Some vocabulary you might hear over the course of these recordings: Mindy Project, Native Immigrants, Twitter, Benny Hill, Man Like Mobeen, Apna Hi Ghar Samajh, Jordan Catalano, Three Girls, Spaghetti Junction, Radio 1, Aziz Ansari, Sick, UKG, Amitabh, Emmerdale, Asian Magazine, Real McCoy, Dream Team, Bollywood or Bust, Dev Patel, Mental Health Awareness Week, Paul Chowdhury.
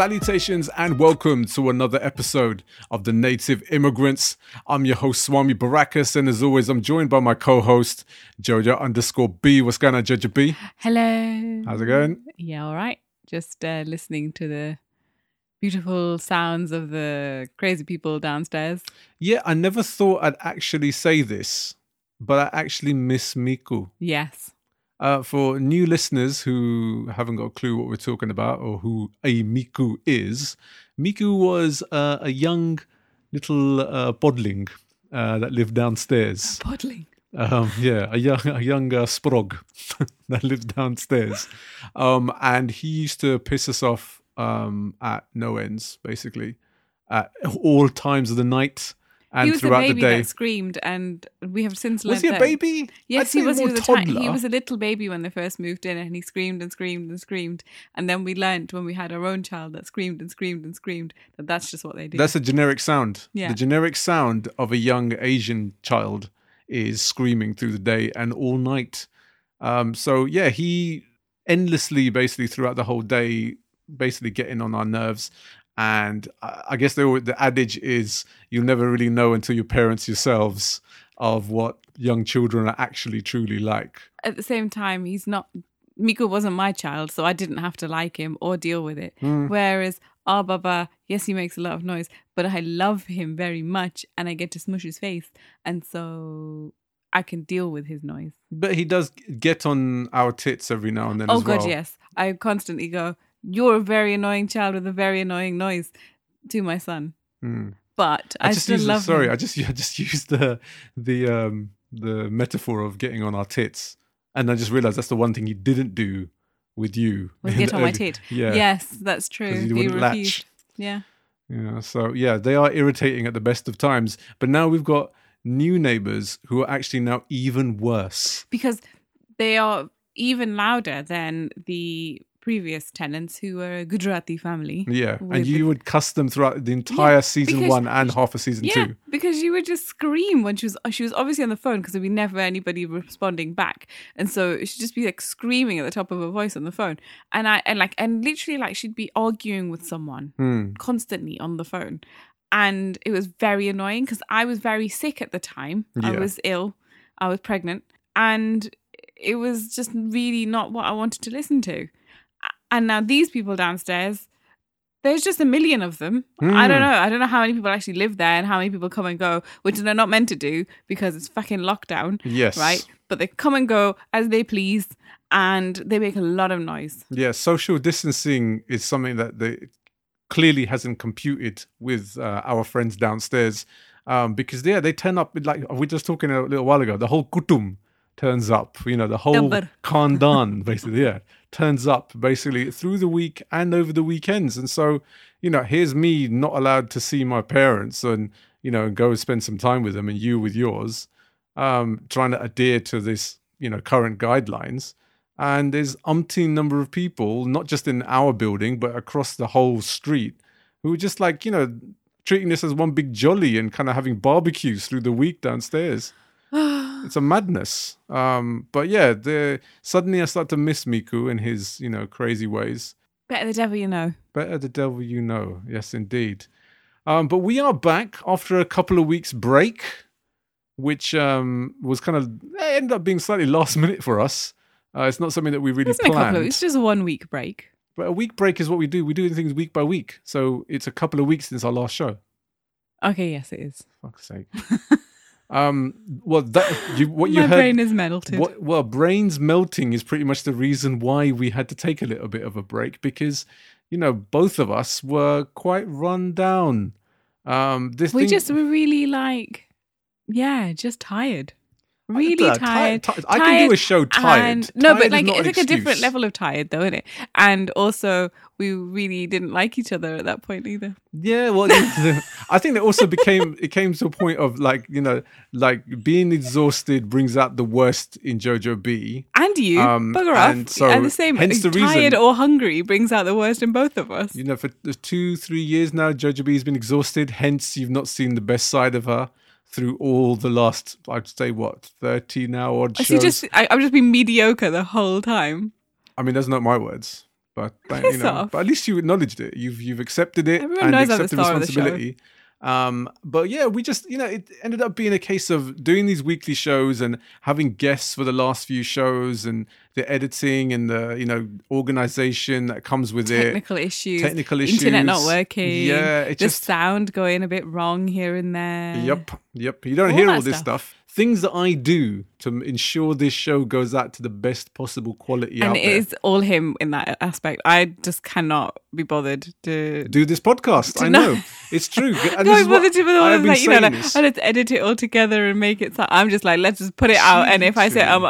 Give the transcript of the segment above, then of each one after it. Salutations and welcome to another episode of the Native Immigrants. I'm your host Swami Barakas, and as always I'm joined by my co-host Jojo B. What's going on, Jojo B? Hello. How's it going? Yeah, all right. Just listening to the beautiful sounds of the crazy people downstairs. Yeah, I never thought I'd actually say this, but I actually miss Miku. Yes. For new listeners who haven't got a clue what we're talking about or who a Miku is, Miku was a young little podling that lived downstairs. Podling? A young sprog that lived downstairs. And he used to piss us off at no ends, basically, at all times of the night. And he was throughout the baby that screamed, and we have since learned that... Was he a baby? Yes, he was. He was a little baby when they first moved in, and he screamed and screamed and screamed. And then we learned when we had our own child that screamed and screamed and screamed, that that's just what they do. That's a generic sound. Yeah. The generic sound of a young Asian child is screaming through the day and all night. He endlessly, basically throughout the whole day, basically getting on our nerves. And I guess the adage is you'll never really know until you parents yourselves of what young children are actually truly like. At the same time, Miku wasn't my child, so I didn't have to like him or deal with it. Mm. Whereas our Baba, yes, he makes a lot of noise, but I love him very much and I get to smush his face. And so I can deal with his noise. But he does get on our tits every now and then as well. Oh, God, yes. I constantly go... You're a very annoying child with a very annoying noise to my son. Mm. But I still love him. Sorry, I just used the metaphor of getting on our tits. And I just realised that's the one thing he didn't do with you. Was get on my tit. Yeah. Yes, that's true. He wouldn't latch. Yeah. Yeah. So, yeah, they are irritating at the best of times. But now we've got new neighbours who are actually now even worse. Because they are even louder than the... previous tenants who were a Gujarati family. Yeah, and you would cuss them throughout the entire season one and half of season two. Because you would just scream when she was obviously on the phone, because there'd be never anybody responding back, and so she'd just be like screaming at the top of her voice on the phone, and literally she'd be arguing with someone constantly on the phone, and it was very annoying because I was very sick at the time. Yeah. I was ill. I was pregnant, and it was just really not what I wanted to listen to. And now these people downstairs, there's just a million of them. Mm. I don't know. I don't know how many people actually live there and how many people come and go, which they're not meant to do because it's fucking lockdown. Yes. Right? But they come and go as they please and they make a lot of noise. Yeah, social distancing is something that they clearly hasn't computed with our friends downstairs because, yeah, they turn up, like we were just talking a little while ago, the whole kutum turns up, the whole khandan basically, yeah. Turns up basically through the week and over the weekends. And so, here's me not allowed to see my parents and, go spend some time with them and you with yours, trying to adhere to this, current guidelines. And there's umpteen number of people, not just in our building, but across the whole street who are just like, treating this as one big jolly and kind of having barbecues through the week downstairs. It's a madness. But yeah, suddenly I start to miss Miku and his, crazy ways. Better the devil you know. Better the devil you know. Yes, indeed. But we are back after a couple of weeks break, which was kind of ended up being slightly last minute for us. It's not something that we really planned. It's just a 1 week break. But a week break is what we do. We do things week by week. So it's a couple of weeks since our last show. Okay, yes, it is. Fuck's sake. My brain is melted. Brains melting is pretty much the reason why we had to take a little bit of a break because, both of us were quite run down. We were really just tired. Really tired. I can do a show tired. It's like a different level of tired though, isn't it? And also we really didn't like each other at that point either. Yeah, well I think it also came to a point of being exhausted brings out the worst in Jojo B. And you, bugger off. And the same hence the reason, tired or hungry brings out the worst in both of us. For 2-3 years now, Jojo B has been exhausted, hence you've not seen the best side of her. Through all the last, I'd say, 30 now odd shows. I've just been mediocre the whole time. I mean, that's not my words. But you know, but at least you acknowledged it. You've accepted it. Everyone knows accepted the responsibility. But yeah, we just, you know, it ended up being a case of doing these weekly shows and having guests for the last few shows, and the editing and the, you know, organization that comes with technical issues, internet not working, just sound going a bit wrong here and there. Yep. You don't hear all this stuff. Things that I do to ensure this show goes out to the best possible quality out there. And it is all him in that aspect. I just cannot be bothered to... do this podcast. I know. It's true. And no, I'm bothered to, like, you know, like, oh, let's edit it all together and make it... I'm just like, let's just put it out. And if I say and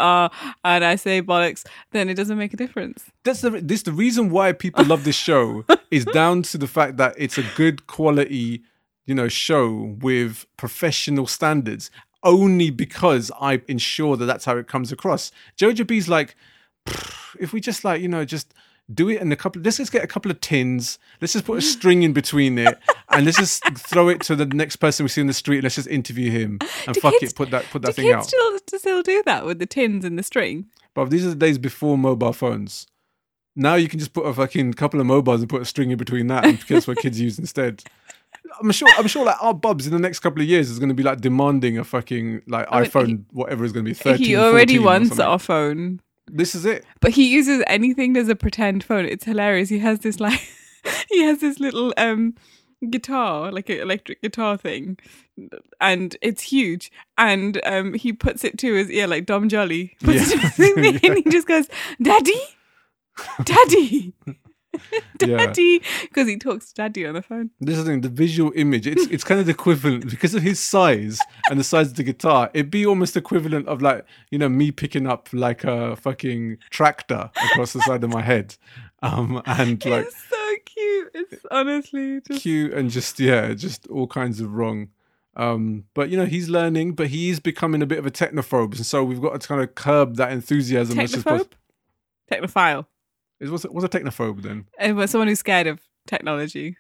I say bollocks, then it doesn't make a difference. The reason why people love this show is down to the fact that it's a good quality, you know, show with professional standards. Only because I ensure that that's how it comes across. Jojo B's like, if we just, like, you know, just do it in a couple, let's just get a couple of tins, let's just put a string in between it, and let's just throw it to the next person we see on the street, let's just interview him, and put that thing out. Do kids still do that with the tins and the string? But these are the days before mobile phones. Now you can just put a fucking couple of mobiles and put a string in between that, and that's what kids use instead. I'm sure like our Bubs in the next couple of years is going to be like demanding a fucking like iPhone, whatever is going to be 13. He already wants our phone. This is it. But he uses anything as a pretend phone. It's hilarious. He has this like little guitar, like an electric guitar thing, and it's huge, and he puts it to his ear like Dom Jolly. And he just goes, Daddy. Daddy, because he talks to Daddy on the phone. This is the thing, the visual image, it's kind of the equivalent, because of his size and the size of the guitar, it'd be almost equivalent of, like, you know, me picking up like a fucking tractor across the side of my head. And like, it's so cute. It's honestly just cute and just all kinds of wrong. But, you know, he's learning, but he's becoming a bit of a technophobe, and so we've got to kind of curb that enthusiasm. Technophile. Was a technophobe then? It was someone who's scared of technology.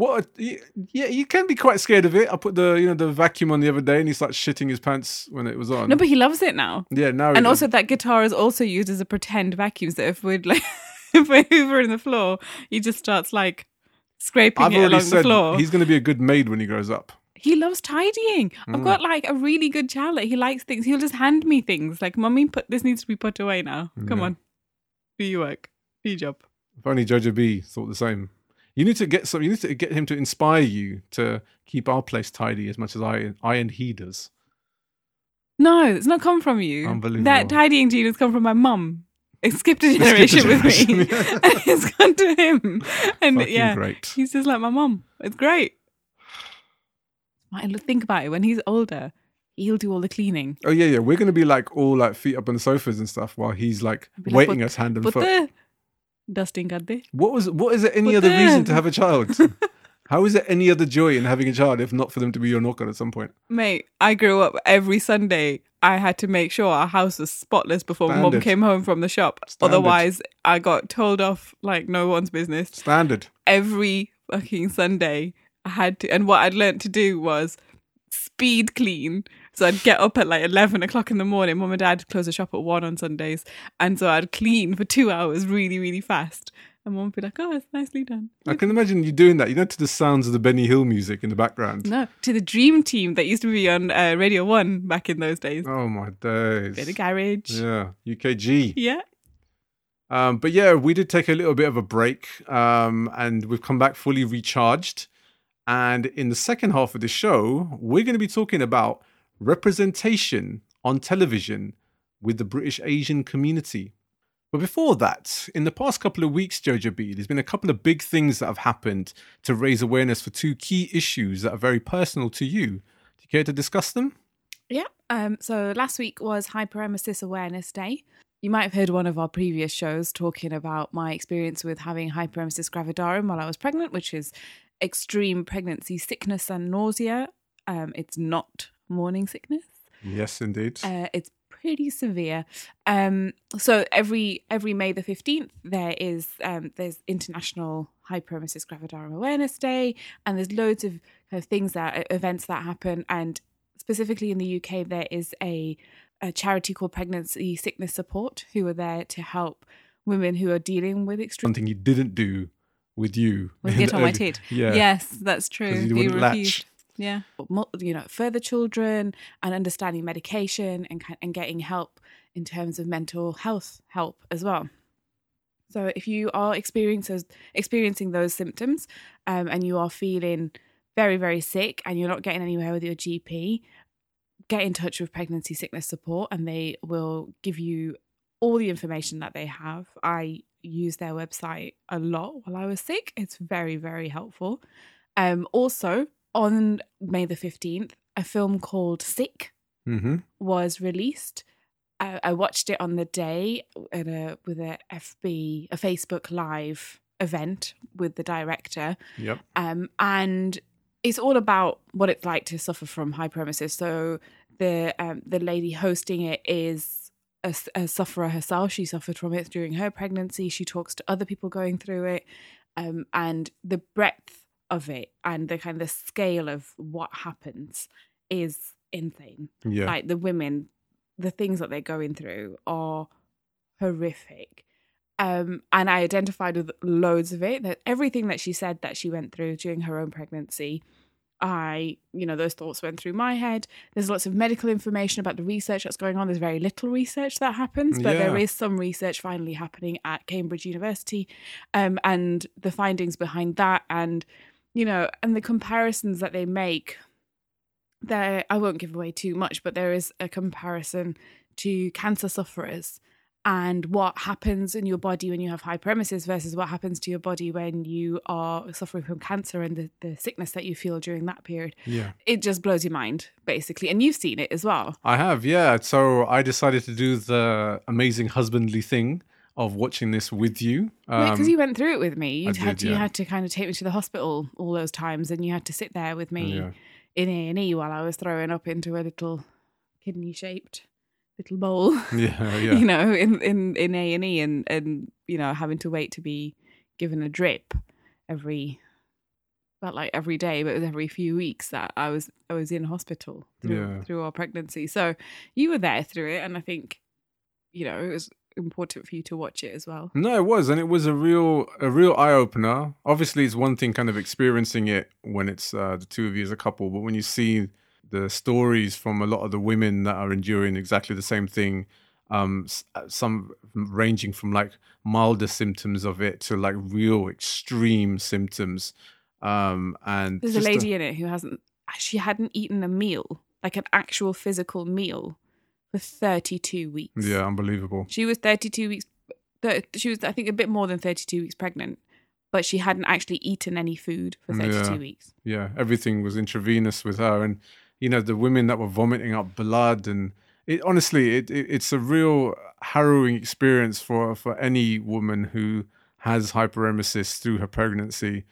You can be quite scared of it. I put the vacuum on the other day, and he started shitting his pants when it was on. No, but he loves it now. Yeah, now. And also that guitar is also used as a pretend vacuum. So if we're like if we're hoovering the floor, he just starts like scraping it along the floor. He's going to be a good maid when he grows up. He loves tidying. I've got like a really good child. Like, he likes things. He'll just hand me things like, "Mummy, this needs to be put away now. Come on, do your work." New job. If only Jojo B thought the same. You need to get him to inspire you to keep our place tidy as much as I and he does. No, it's not come from you. Unbelievable. That tidying gene has come from my mum. It skipped a generation with me, and it's gone to him. And fucking great. He's just like my mum. It's great. I think about it. When he's older, he'll do all the cleaning. Oh yeah. We're gonna be like all like feet up on the sofas and stuff while he's like waiting us hand and foot. Dusting Gaddi. What is there any other reason to have a child? How is there any other joy in having a child if not for them to be your knocker at some point? Mate, I grew up every Sunday. I had to make sure our house was spotless before Mom came home from the shop. Standard. Otherwise, I got told off like no one's business. Standard. Every fucking Sunday, I had to. And what I'd learnt to do was speed clean. So I'd get up at like 11 o'clock in the morning. Mum and Dad close the shop at 1 on Sundays. And so I'd clean for 2 hours really, really fast. And Mum would be like, "Oh, it's nicely done." I can imagine you doing that, you know, to the sounds of the Benny Hill music in the background. No, to the Dream Team that used to be on Radio 1 back in those days. Oh, my days. Bit of garage. Yeah, UKG. Yeah. But yeah, we did take a little bit of a break. And we've come back fully recharged. And in the second half of the show, we're going to be talking about representation on television with the British Asian community. But before that, in the past couple of weeks, Jojo B, there's been a couple of big things that have happened to raise awareness for two key issues that are very personal to you. Do you care to discuss them? Yeah. So last week was Hyperemesis Awareness Day. You might have heard one of our previous shows talking about my experience with having hyperemesis gravidarum while I was pregnant, which is extreme pregnancy sickness and nausea. It's not morning sickness. Yes, indeed. It's pretty severe. So every May the 15th, there's International Hyperemesis Gravidarum Awareness Day, and there's loads of kind of events that happen. And specifically in the UK, there is a charity called Pregnancy Sickness Support, who are there to help women who are dealing with extreme... One thing he didn't do with you. Was get on my teeth. Yeah. Yes, that's true. He refused. Yeah. You know, further children and understanding medication and getting help in terms of mental health help as well. So if you are experiencing those symptoms and you are feeling very, very sick and you're not getting anywhere with your GP, get in touch with Pregnancy Sickness Support and they will give you all the information that they have. I use their website a lot while I was sick. It's very, very helpful. Also, on May the 15th, a film called Sick was released. I watched it on the day with a Facebook Live event with the director. Yep. And it's all about what it's like to suffer from hyperemesis. So the lady hosting it is a sufferer herself. She suffered from it during her pregnancy. She talks to other people going through it, and the breadth of it and the kind of scale of what happens is insane. Yeah. Like the women. The things that they're going through are horrific. And I identified with loads of it. That everything that she said that she went through during her own pregnancy, those thoughts went through my head. There's lots of medical information about the research that's going on. There's very little research that happens, but there is some research finally happening at Cambridge University, and the findings behind that and the comparisons that they make. There, I won't give away too much, but there is a comparison to cancer sufferers and what happens in your body when you have hyperemesis versus what happens to your body when you are suffering from cancer and the sickness that you feel during that period. Yeah. It just blows your mind, basically. And you've seen it as well. I have, yeah. So I decided to do the amazing husbandly thing of watching this with you. Because you went through it with me. You had to kind of take me to the hospital all those times and you had to sit there with me. Yeah. In A&E while I was throwing up into a little kidney-shaped little bowl, in A&E and having to wait to be given a drip every day, but it was every few weeks that I was in hospital through our pregnancy. So you were there through it, and I think, it was important for you to watch it as well. No, it was, and it was a real eye-opener. Obviously, it's one thing kind of experiencing it when it's the two of you as a couple, but when you see the stories from a lot of the women that are enduring exactly the same thing, some ranging from like milder symptoms of it to like real extreme symptoms. And there's a lady in it who hadn't eaten a meal, like an actual physical meal, for 32 weeks. Yeah, unbelievable. She was 32 weeks... She was, I think, a bit more than 32 weeks pregnant, but she hadn't actually eaten any food for 32 weeks. Yeah, everything was intravenous with her. And, the women that were vomiting up blood. And it's a real harrowing experience for any woman who has hyperemesis through her pregnancy.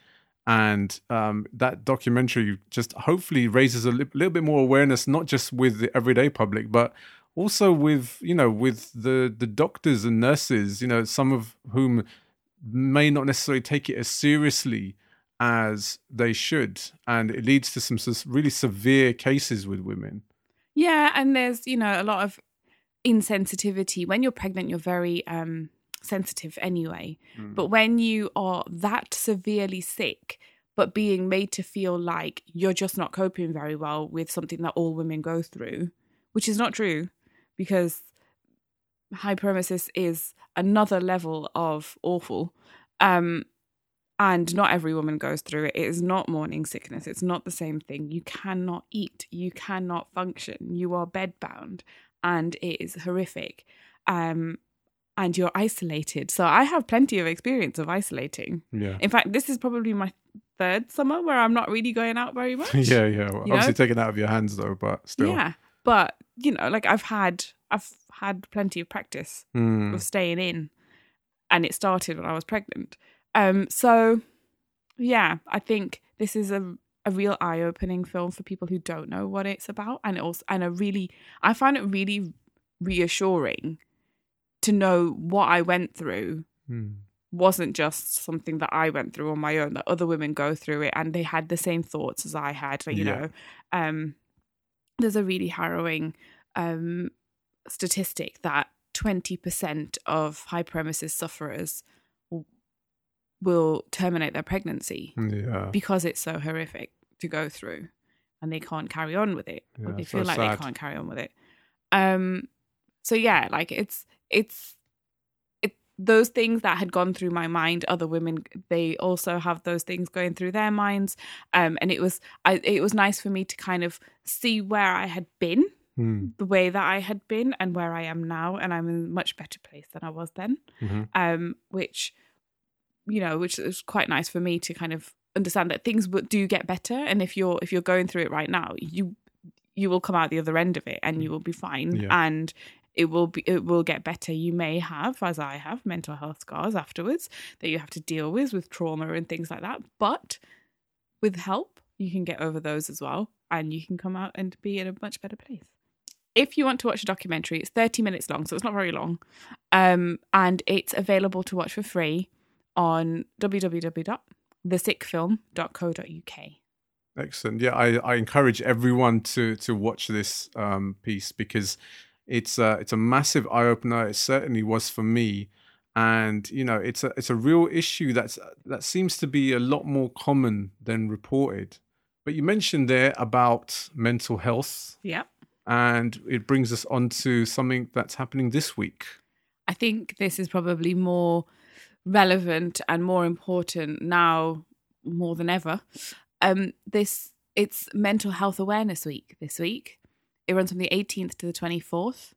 And that documentary just hopefully raises a little bit more awareness, not just with the everyday public, but... also with, with the doctors and nurses, some of whom may not necessarily take it as seriously as they should. And it leads to some really severe cases with women. Yeah, and there's, a lot of insensitivity. When you're pregnant, you're very sensitive anyway. Mm. But when you are that severely sick, but being made to feel like you're just not coping very well with something that all women go through, which is not true, because hyperemesis is another level of awful. And not every woman goes through it. It is not morning sickness. It's not the same thing. You cannot eat. You cannot function. You are bedbound. And it is horrific. And you're isolated. So I have plenty of experience of isolating. Yeah. In fact, this is probably my third summer where I'm not really going out very much. Yeah. Well, obviously taken out of your hands, though, but still. Yeah. But, I've had plenty of practice of staying in, and it started when I was pregnant. I think this is a real eye-opening film for people who don't know what it's about. And I find it really reassuring to know what I went through wasn't just something that I went through on my own, that other women go through it and they had the same thoughts as I had, there's a really harrowing statistic that 20% of hyperemesis sufferers will terminate their pregnancy because it's so horrific to go through and they can't carry on with it. Yeah, or they feel so like sad. They can't carry on with it. So yeah, like it's those things that had gone through my mind, other women, they also have those things going through their minds. And it was nice for me to kind of see where I had been, the way that I had been and where I am now. And I'm in a much better place than I was then, which is quite nice for me to kind of understand that things do get better. And if you're going through it right now, you will come out the other end of it and you will be fine. Yeah. And it will get better. You may have, as I have, mental health scars afterwards that you have to deal with trauma and things like that. But with help, you can get over those as well. And you can come out and be in a much better place. If you want to watch a documentary, it's 30 minutes long, so it's not very long. And it's available to watch for free on www.thesickfilm.co.uk. Excellent. Yeah, I encourage everyone to watch this piece because it's a massive eye opener. It certainly was for me, and it's a real issue that seems to be a lot more common than reported. But you mentioned there about mental health. Yeah. And it brings us on to something that's happening this week. I think this is probably more relevant and more important now more than ever. It's Mental Health Awareness Week this week. It runs from the 18th to the 24th.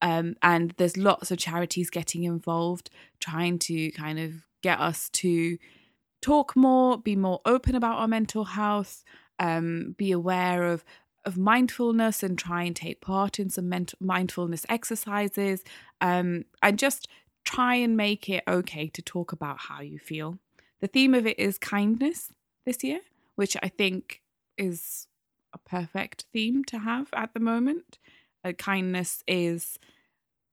And there's lots of charities getting involved, trying to kind of get us to talk more, be more open about our mental health, be aware of mindfulness and try and take part in some mindfulness exercises, and just try and make it okay to talk about how you feel. The theme of it is kindness this year, which I think is a perfect theme to have at the moment. Kindness is,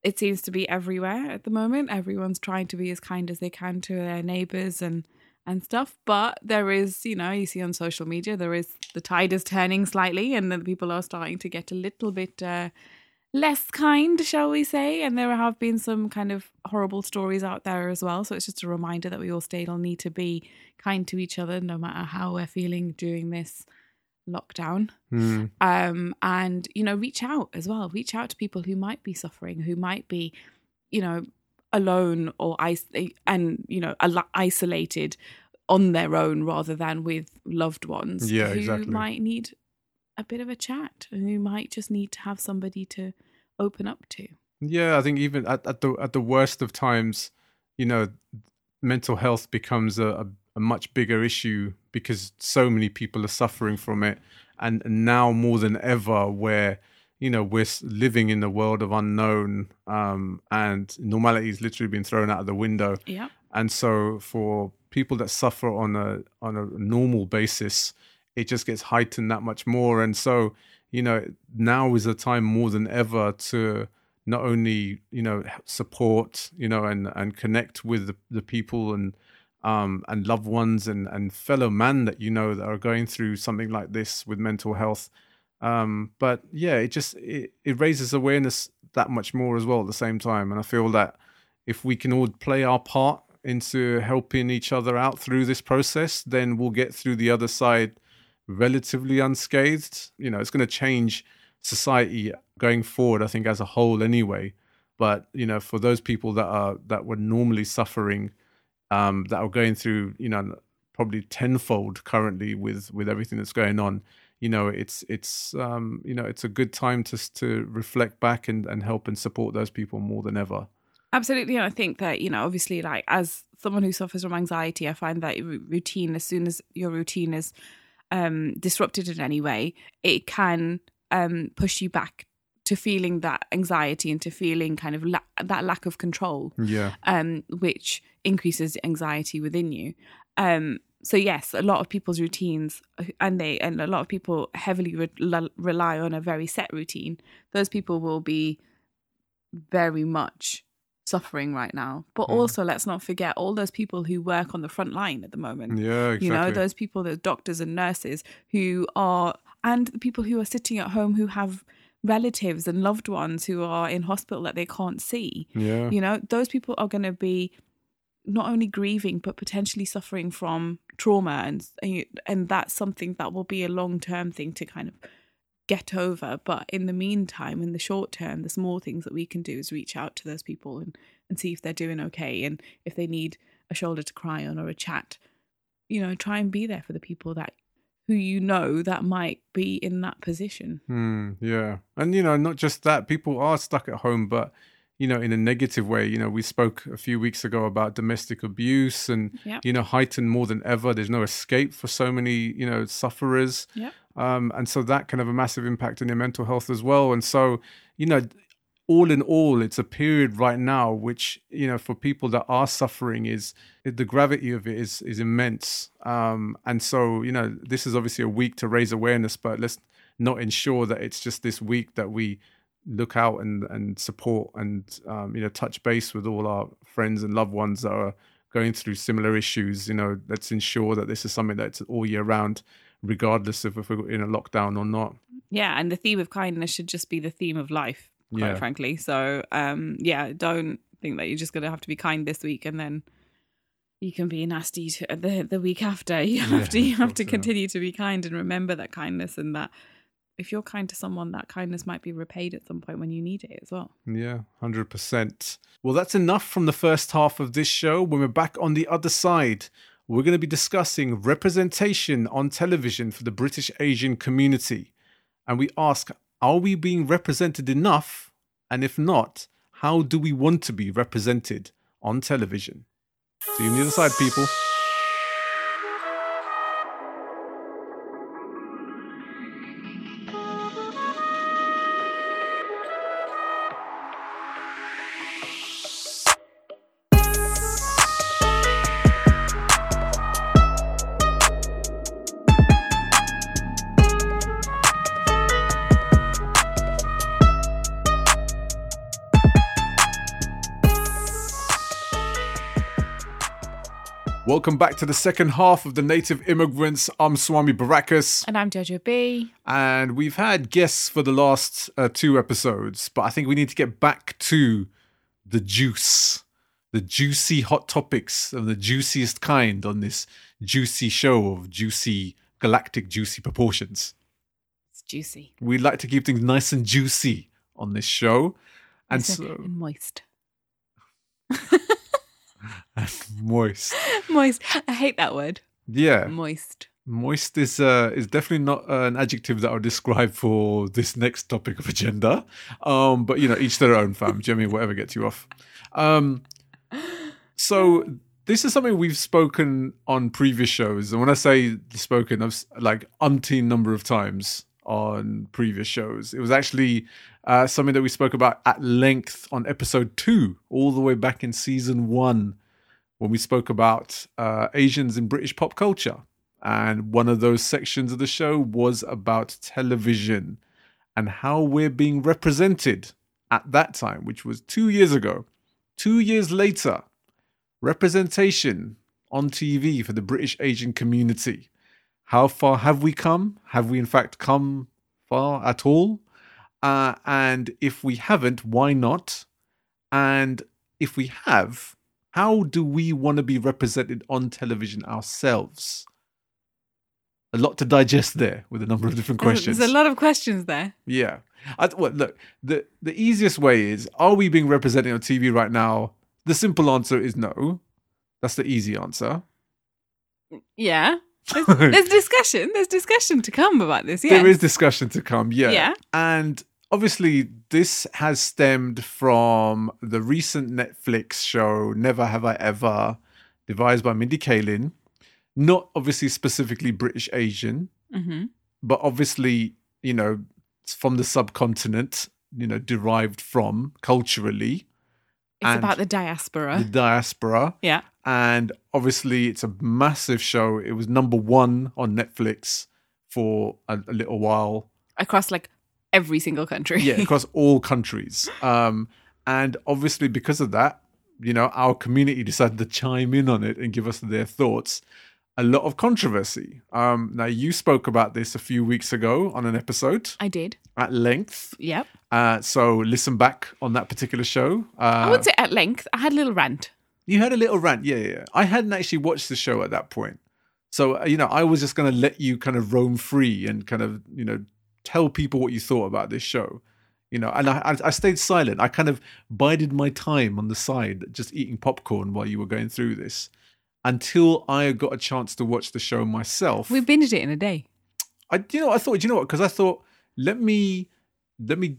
it seems to be everywhere at the moment. Everyone's trying to be as kind as they can to their neighbours and stuff. But there is, you see on social media, the tide is turning slightly and then people are starting to get a little bit less kind, shall we say. And there have been some kind of horrible stories out there as well. So it's just a reminder that we all still need to be kind to each other, no matter how we're feeling during this lockdown. And, reach out as well. Reach out to people who might be suffering, who might be, alone or isolated on their own rather than with loved ones who might need a bit of a chat and who might just need to have somebody to open up to. I think even at the worst of times, mental health becomes a much bigger issue because so many people are suffering from it, and now more than ever where we're living in the world of unknown, and normality is literally being thrown out of the window. Yeah. And so for people that suffer on a normal basis, it just gets heightened that much more. And so, now is a time more than ever to not only, support, and connect with the people and loved ones and fellow men that, that are going through something like this with mental health. But yeah, it raises awareness that much more as well at the same time. And I feel that if we can all play our part into helping each other out through this process, then we'll get through the other side relatively unscathed. It's going to change society going forward, I think, as a whole anyway. But, for those people that were normally suffering, that are going through, probably tenfold currently with everything that's going on, it's a good time to reflect back and help and support those people more than ever. Absolutely. And I think that, obviously, like as someone who suffers from anxiety, I find that routine, as soon as your routine is disrupted in any way, it can push you back to feeling that anxiety and to feeling kind of that lack of control, which increases anxiety within you. So yes, a lot of people's routines, and a lot of people heavily rely on a very set routine. Those people will be very much suffering right now. But also, let's not forget all those people who work on the front line at the moment. Yeah, exactly. Those people, the doctors and nurses and the people who are sitting at home who have relatives and loved ones who are in hospital that they can't see. Yeah. You know, those people are going to be not only grieving, but potentially suffering from trauma. And that's something that will be a long-term thing to kind of get over. But in the meantime, in the short term, the small things that we can do is reach out to those people and see if they're doing okay. And if they need a shoulder to cry on or a chat, you know, try and be there for the people that who you know that might be in that position. Yeah. And, you know, not just that, people are stuck at home, but, you know, in a negative way. You know, we spoke a few weeks ago about domestic abuse and, you know, heightened more than ever. There's no escape for so many, you know, sufferers. And so that can have a massive impact on their mental health as well. And so, you know, all in all, it's a period right now which, you know, for people that are suffering, is the gravity of it is immense. And so, you know, this is obviously a week to raise awareness, but let's not ensure that it's just this week that we look out and support and, you know, touch base with all our friends and loved ones that are going through similar issues. You know, let's ensure that this is something that's all year round, regardless of if we're in a lockdown or not. Yeah, and the theme of kindness should just be the theme of life, quite frankly. So, yeah, don't think that you're just going to have to be kind this week and then you can be nasty the week after. You have to continue to be kind and remember that kindness, and that if you're kind to someone, that kindness might be repaid at some point when you need it as well. Yeah, 100%. Well, that's enough from the first half of this show. When we're back on the other side, we're going to be discussing representation on television for the British Asian community. And we ask, are we being represented enough? And if not, how do we want to be represented on television? See you on the other side, people. Welcome back to the second half of the Native Immigrants. I'm Swami Barakas. And I'm Jojo B. And we've had guests for the last two episodes, but I think we need to get back to the juice, the juicy hot topics of the juiciest kind on this juicy show of juicy, galactic juicy proportions. It's juicy. We like to keep things nice and juicy on this show. And so moist. Moist. I hate that word. Yeah. Moist is definitely not an adjective that I'll describe for this next topic of agenda. But, you know, each their own, fam. Do you know what I mean? Whatever gets you off. So this is something we've spoken on previous shows. And when I say spoken, I've like umpteen number of times on previous shows. It was actually something that we spoke about at length on episode 2, all the way back in season 1, when we spoke about Asians in British pop culture. And one of those sections of the show was about television and how we're being represented at that time, which was 2 years ago. 2 years later, representation on TV for the British Asian community. How far have we come? Have we in fact come far at all? And if we haven't, why not? And if we have, how do we want to be represented on television ourselves? A lot to digest there with a number of different questions. There's a lot of questions there. Yeah. Look, the easiest way is, are we being represented on TV right now? The simple answer is no. That's the easy answer. Yeah. There's discussion to come about this. Yeah, there is discussion to come. Yeah. And obviously this has stemmed from the recent Netflix show Never Have I Ever, devised by Mindy Kaling. Not obviously specifically British Asian, but obviously, you know, it's from the subcontinent, you know, derived from culturally. It's about the diaspora. Yeah. And obviously, it's a massive show. It was number 1 on Netflix for a little while. Across like every single country. Yeah, across all countries. And obviously, because of that, you know, our community decided to chime in on it and give us their thoughts. a lot of controversy. Now, you spoke about this a few weeks ago on an episode. I did. At length. Yep. So listen back on that particular show. I wouldn't say at length. I had a little rant. You had a little rant. Yeah. I hadn't actually watched the show at that point. So, I was just going to let you kind of roam free and kind of, tell people what you thought about this show. And I stayed silent. I kind of bided my time on the side, just eating popcorn while you were going through this, until I got a chance to watch the show myself. We binged it in a day. I thought, because I thought, let me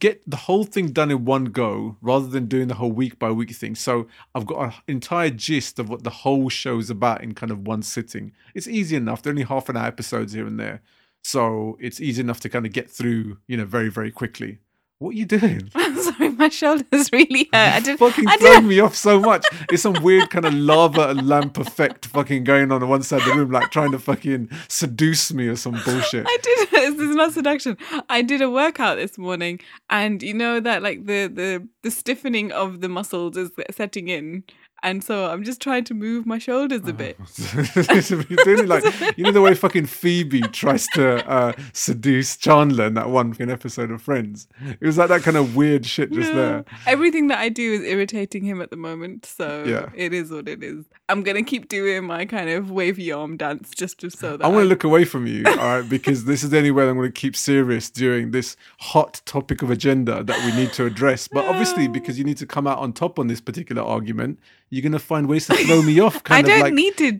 get the whole thing done in one go rather than doing the whole week by week thing. So I've got an entire gist of what the whole show's about in kind of one sitting. It's easy enough. They're only half an hour episodes here and there. So it's easy enough to kind of get through, very, very quickly. What are you doing? I'm sorry, my shoulders really hurt. Fucking thrown me off so much. It's some weird kind of lava lamp effect fucking going on one side of the room, like trying to fucking seduce me or some bullshit. I did. This is not seduction. I did a workout this morning, and you know that like the stiffening of the muscles is setting in. And so I'm just trying to move my shoulders a bit. Really, like, the way fucking Phoebe tries to seduce Chandler in that one fucking episode of Friends. It was like that kind of weird shit just there. Everything that I do is irritating him at the moment. So It is what it is. I'm going to keep doing my kind of wavy arm dance just so that I want to look away from you, all right? Because this is the only way that I'm going to keep serious during this hot topic of agenda that we need to address. But obviously, because you need to come out on top on this particular argument, you're going to find ways to throw me off. I don't need to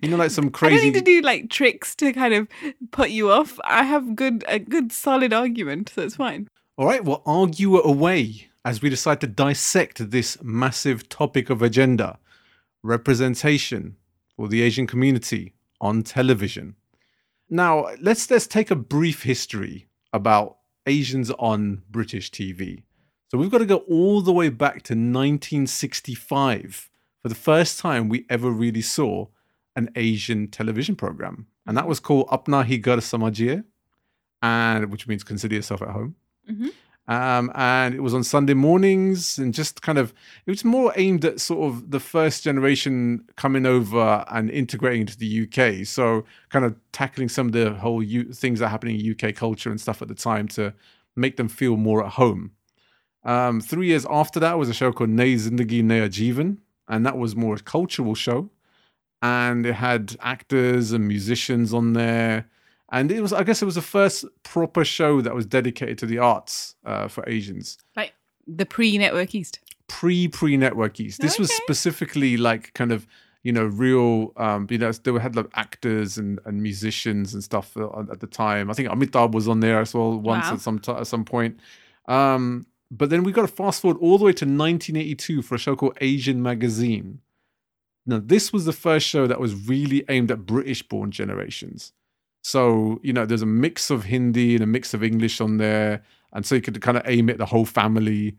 do like tricks to kind of put you off. I have a good solid argument, so it's fine. All right, well, argue it away as we decide to dissect this massive topic of agenda, representation for the Asian community on television. Now, let's take a brief history about Asians on British TV. So we've got to go all the way back to 1965. For the first time we ever really saw an Asian television program. And that was called Apna Hi Ghar Samajh, and which means consider yourself at home. Mm-hmm. And it was on Sunday mornings, and just kind of, it was more aimed at sort of the first generation coming over and integrating into the UK. So kind of tackling some of the whole things that are happening in UK culture and stuff at the time to make them feel more at home. 3 years after that was a show called Naye Zindagi Naya Jeevan. And that was more a cultural show. And it had actors and musicians on there. And it was, I guess it was the first proper show that was dedicated to the arts for Asians. Like the pre-Network East? Pre-Network East. This was specifically like kind of, real, they had like actors and musicians and stuff at the time. I think Amitabh was on there as well once at some point. But then we got to fast forward all the way to 1982 for a show called Asian Magazine. Now, this was the first show that was really aimed at British-born generations. So, there's a mix of Hindi and a mix of English on there. And so you could kind of aim at the whole family.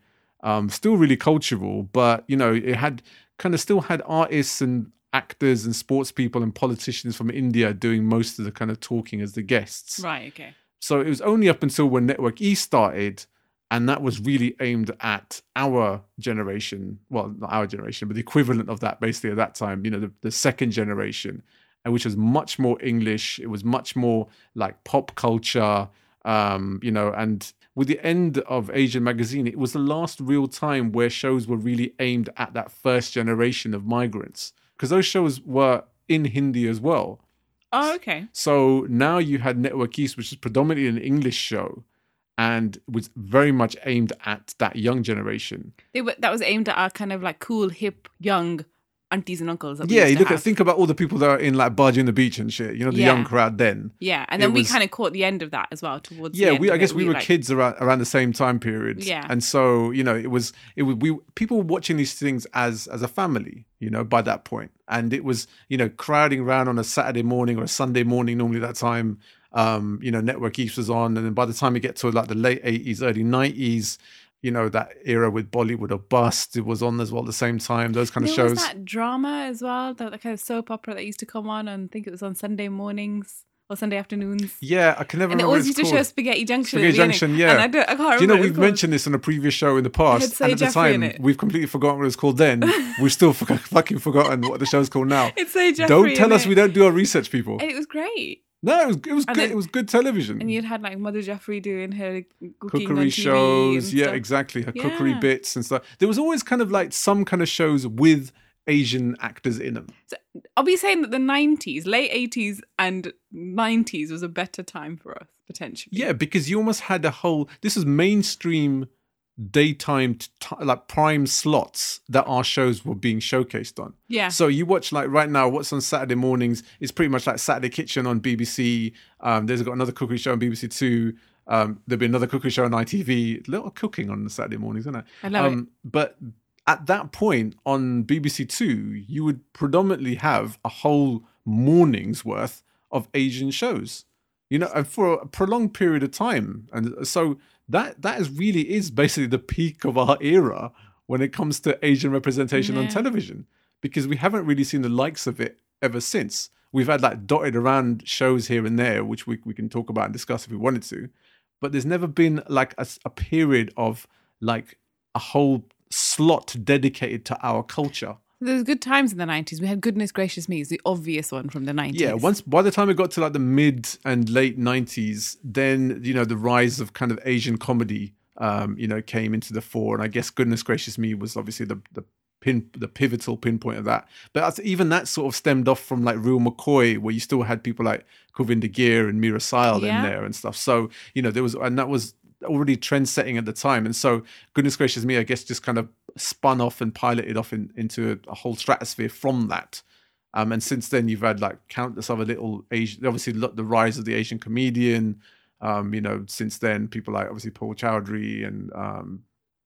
Still really cultural, but, it had kind of still had artists and actors and sports people and politicians from India doing most of the kind of talking as the guests. Right, okay. So it was only up until when Network East started. And that was really aimed at our generation. Well, not our generation, but the equivalent of that basically at that time, the second generation, which was much more English. It was much more like pop culture, and with the end of Asian Magazine, it was the last real time where shows were really aimed at that first generation of migrants, because those shows were in Hindi as well. Oh, okay. So now you had Network East, which is predominantly an English show. And was very much aimed at that young generation. That was aimed at our kind of like cool, hip, young aunties and uncles. Think about all the people that are in like Bargee on the Beach and shit. The young crowd then. Yeah, and then we kind of caught the end of that as well. I guess we were kids around the same time period. Yeah, and so people were watching these things as a family. By that point, and it was crowding around on a Saturday morning or a Sunday morning normally that time. Network East was on, and then by the time you get to like the late 80s, early 90s, that era with Bollywood or Bust, it was on as well at the same time, those kind of shows. There was that drama as well, that kind of soap opera that used to come on, and I think it was on Sunday mornings. or Sunday afternoons. Yeah, I can never remember. And it always used to show Spaghetti Junction. Spaghetti Junction, yeah. And I can't remember. Do you know, we've mentioned this on a previous show in the past, and at the time, we've completely forgotten what it was called then. We've still fucking forgotten what the show's called now. It's so Jeffrey. Don't tell us we don't do our research, people. And it was great. No, it was good. It was good television. And you'd had like Mother Jeffrey doing her cookery shows. Yeah, exactly. Her cookery bits and stuff. There was always kind of like some kind of shows with Asian actors in them. So I'll be saying that the 90s, late 80s and 90s was a better time for us, potentially. Yeah, because you almost had a whole... This is mainstream daytime, like prime slots that our shows were being showcased on. Yeah. So you watch like right now, what's on Saturday mornings is pretty much like Saturday Kitchen on BBC. There's got another cookery show on BBC Two. There'll be another cookery show on ITV. A little cooking on the Saturday mornings, isn't it? I love it. But at that point on BBC Two, you would predominantly have a whole morning's worth of Asian shows, you know, and for a prolonged period of time. And so That is really basically the peak of our era when it comes to Asian representation on television, because we haven't really seen the likes of it ever since. We've had like dotted around shows here and there, which we can talk about and discuss if we wanted to, but there's never been like a period of like a whole slot dedicated to our culture. There was good times in the 90s. We had Goodness Gracious Me, is the obvious one from the 90s. Yeah, once by the time it got to like the mid and late 90s, then, you know, the rise of kind of Asian comedy, you know, came into the fore. And I guess Goodness Gracious Me was obviously the pivotal pinpoint of that. But even that sort of stemmed off from like Real McCoy, where you still had people like Kulvinder Gill and Meera Syal in there and stuff. So, you know, there was, and that was already trend setting at the time. And so Goodness Gracious Me, I guess, just kind of spun off and piloted off into a whole stratosphere from that. And since then, you've had like countless other little Asian, obviously the rise of the Asian comedian. You know, since then, people like obviously Paul Chowdhury and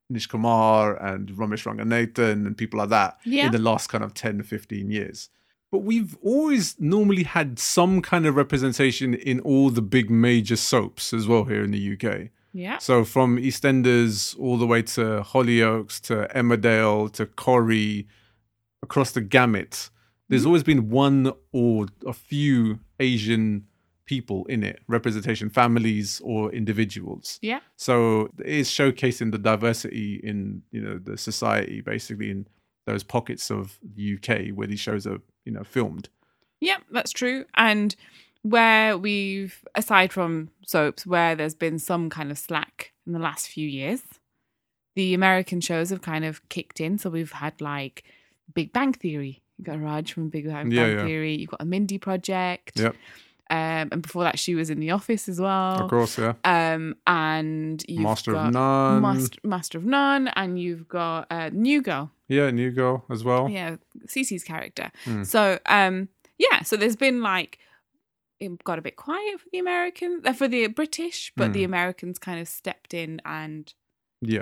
Nish Kumar and Ramesh Ranganathan and people like that in the last kind of 10 to 15 years. But we've always normally had some kind of representation in all the big major soaps as well here in the UK. Yeah. So from EastEnders all the way to Hollyoaks to Emmerdale to Corrie, across the gamut, there's always been one or a few Asian people in it, representation, families or individuals. Yeah. So it is showcasing the diversity in, you know, the society basically in those pockets of the UK where these shows are, you know, filmed. Yeah, that's true. And where we've, aside from soaps, where there's been some kind of slack in the last few years, the American shows have kind of kicked in. So we've had like Big Bang Theory. You've got Raj from Big Bang Theory. You've got a Mindy Project. Yep. And before that, she was in The Office as well. Of course, yeah. And you've got Master of None. Master of None. And you've got New Girl. Yeah, New Girl as well. Yeah, Cece's character. So, yeah, so there's been like... It got a bit quiet for the Americans, for the British, but the Americans kind of stepped in and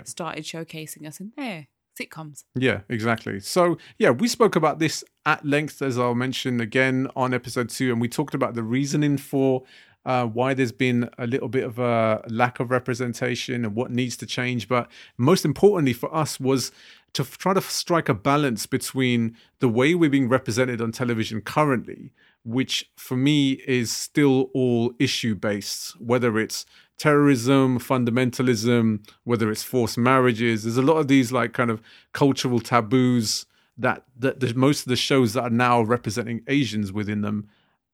started showcasing us in their sitcoms. Yeah, exactly. So, yeah, we spoke about this at length, as I'll mention again on episode 2, and we talked about the reasoning for why there's been a little bit of a lack of representation and what needs to change. But most importantly for us was to try to strike a balance between the way we're being represented on television currently, which for me is still all issue-based, whether it's terrorism, fundamentalism, whether it's forced marriages. There's a lot of these like kind of cultural taboos that most of the shows that are now representing Asians within them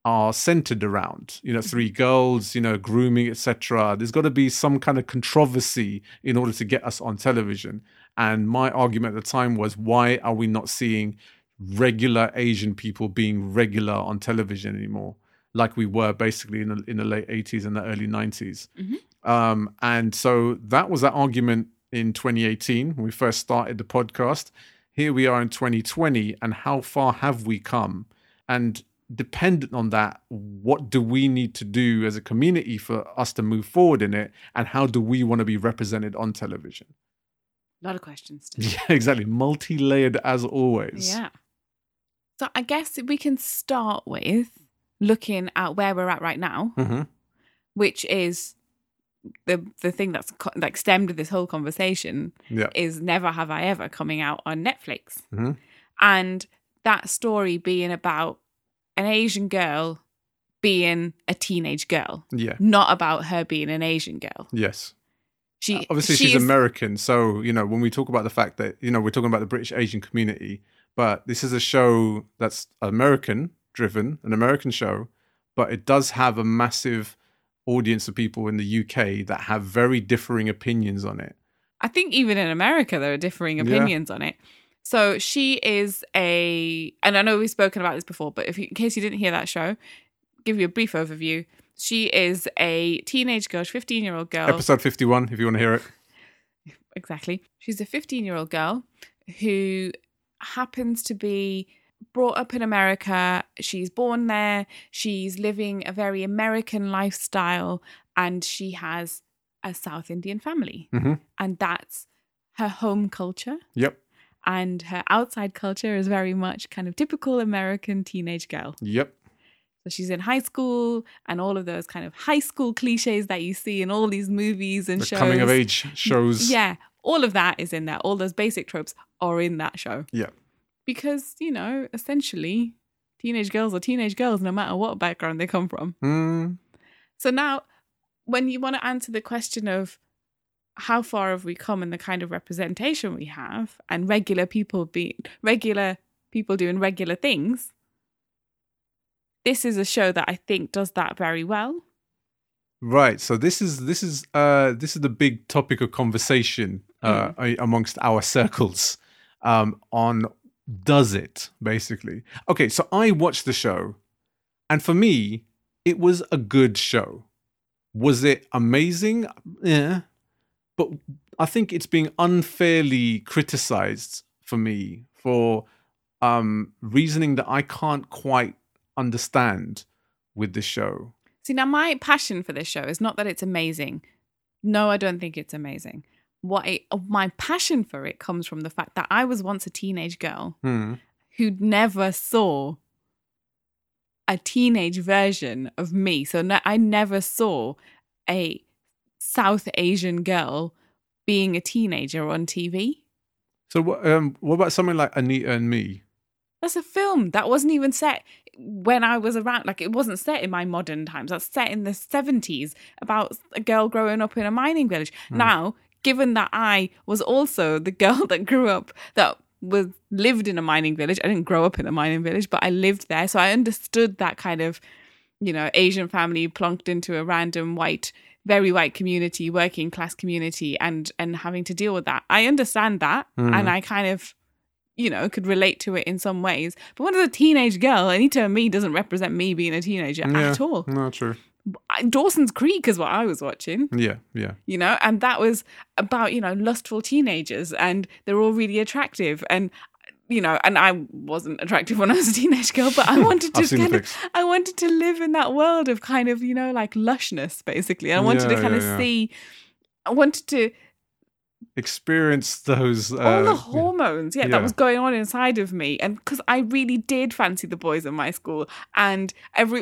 are centered around, you know, Three Girls, you know, grooming, etc. There's got to be some kind of controversy in order to get us on television. And my argument at the time was, why are we not seeing regular Asian people being regular on television anymore, like we were basically in the late 80s and the early 90s? And so that was that argument in 2018 when we first started the podcast. Here we are in 2020, and how far have we come? And dependent on that, what do we need to do as a community for us to move forward in it, and how do we want to be represented on television? A lot of questions. Yeah, exactly. Multi-layered as always. Yeah. So I guess we can start with looking at where we're at right now, which is the thing that's like stemmed this whole conversation is Never Have I Ever coming out on Netflix. And that story being about an Asian girl being a teenage girl, yeah, not about her being an Asian girl. Yes. She's American, so, you know, when we talk about the fact that, you know, we're talking about the British Asian community, but this is a show that's American-driven, an American show, but it does have a massive audience of people in the UK that have very differing opinions on it. I think even in America, there are differing opinions on it. So she is and I know we've spoken about this before, but if you, in case you didn't hear that show, give you a brief overview. She is a teenage girl, 15-year-old girl. Episode 51, if you want to hear it. Exactly. She's a 15-year-old girl who happens to be brought up in America. She's born there. She's living a very American lifestyle, and she has a South Indian family. Mm-hmm. And that's her home culture. Yep. And her outside culture is very much kind of typical American teenage girl. Yep. So she's in high school and all of those kind of high school cliches that you see in all these movies and shows. Coming of age shows. Yeah. All of that is in there. All those basic tropes are in that show. Yeah. Because, you know, essentially teenage girls are teenage girls no matter what background they come from. Mm. So now when you want to answer the question of how far have we come and the kind of representation we have and regular people doing regular things, this is a show that I think does that very well. Right. So this is the big topic of conversation amongst our circles on does it, basically. Okay, so I watched the show, and for me, it was a good show. Was it amazing? Yeah. But I think it's being unfairly criticized for me for reasoning that I can't quite understand with the show. See, now my passion for this show is not that it's amazing. No, I don't think it's amazing. My passion for it comes from the fact that I was once a teenage girl who never saw a teenage version of me. So I never saw a South Asian girl being a teenager on TV. So what about something like Anita and Me? That's a film that wasn't even set when I was around. Like, it wasn't set in my modern times. That's set in the 70s about a girl growing up in a mining village. Mm. Now, given that I was also the girl that grew up, lived in a mining village. I didn't grow up in a mining village, but I lived there. So I understood that kind of, you know, Asian family plonked into a random white, very white community, working class community, and having to deal with that. I understand that. Mm. And I kind of, you know, could relate to it in some ways. But when as a teenage girl, Anita and Me doesn't represent me being a teenager at all. No, true. Dawson's Creek is what I was watching. Yeah, yeah. You know, and that was about, you know, lustful teenagers, and they're all really attractive. And, you know, and I wasn't attractive when I was a teenage girl, but I wanted to I wanted to live in that world of kind of, you know, like lushness, basically. I wanted to kind of see, I wanted to experience those all the hormones that was going on inside of me, and because I really did fancy the boys in my school, and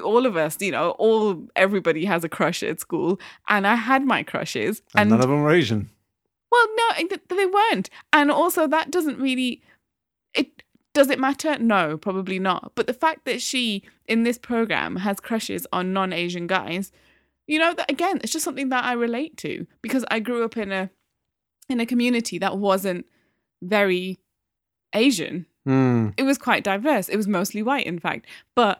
all of us, you know, everybody has a crush at school, and I had my crushes, and none of them were Asian. Well, no, they weren't. And also, that doesn't really, it does it matter? No, probably not. But the fact that she in this program has crushes on non-Asian guys, you know, that again, it's just something that I relate to, because I grew up in a community that wasn't very Asian. Mm. It was quite diverse. It was mostly white, in fact. But,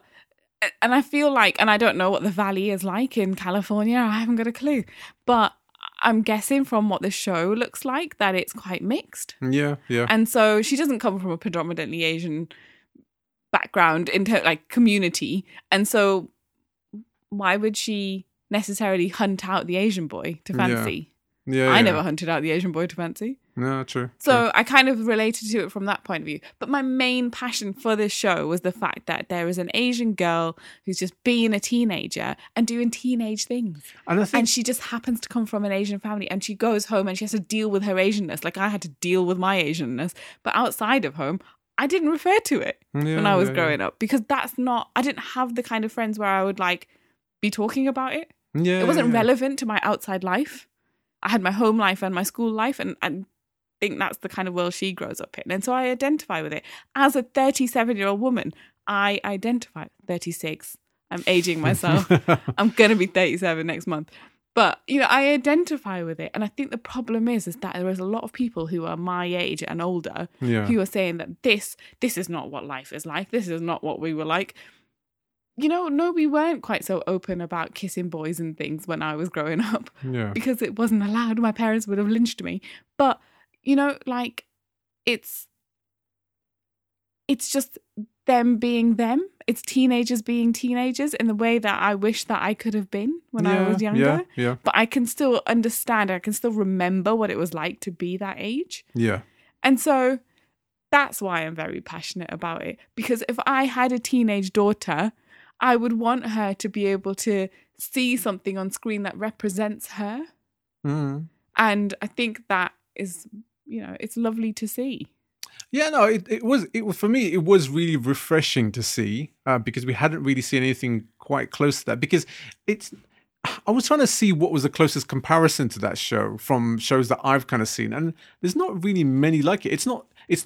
and I feel like, and I don't know what the valley is like in California. I haven't got a clue. But I'm guessing from what the show looks like that it's quite mixed. Yeah, yeah. And so she doesn't come from a predominantly Asian background, like community. And so why would she necessarily hunt out the Asian boy to fancy? Yeah. Yeah, I never hunted out the Asian boy to fancy. No, true. So I kind of related to it from that point of view. But my main passion for this show was the fact that there is an Asian girl who's just being a teenager and doing teenage things. And she just happens to come from an Asian family, and she goes home and she has to deal with her Asianness. Like, I had to deal with my Asianness. But outside of home, I didn't refer to it when I was growing up, because that's not, I didn't have the kind of friends where I would like be talking about it. Yeah, it wasn't relevant to my outside life. I had my home life and my school life, and I think that's the kind of world she grows up in. And so I identify with it. As a 37-year-old woman, I identify 36. I'm aging myself. I'm going to be 37 next month. But, you know, I identify with it. And I think the problem is that there is a lot of people who are my age and older who are saying that this is not what life is like. This is not what we were like. You know, no, we weren't quite so open about kissing boys and things when I was growing up because it wasn't allowed. My parents would have lynched me. But, you know, like, it's just them being them. It's teenagers being teenagers in the way that I wish that I could have been when I was younger. Yeah. But I can still understand. I can still remember what it was like to be that age. Yeah. And so that's why I'm very passionate about it. Because if I had a teenage daughter, I would want her to be able to see something on screen that represents her. Mm. And I think that is, you know, it's lovely to see. Yeah, no, it was for me, it was really refreshing to see because we hadn't really seen anything quite close to that. Because I was trying to see what was the closest comparison to that show from shows that I've kind of seen. And there's not really many like it. It's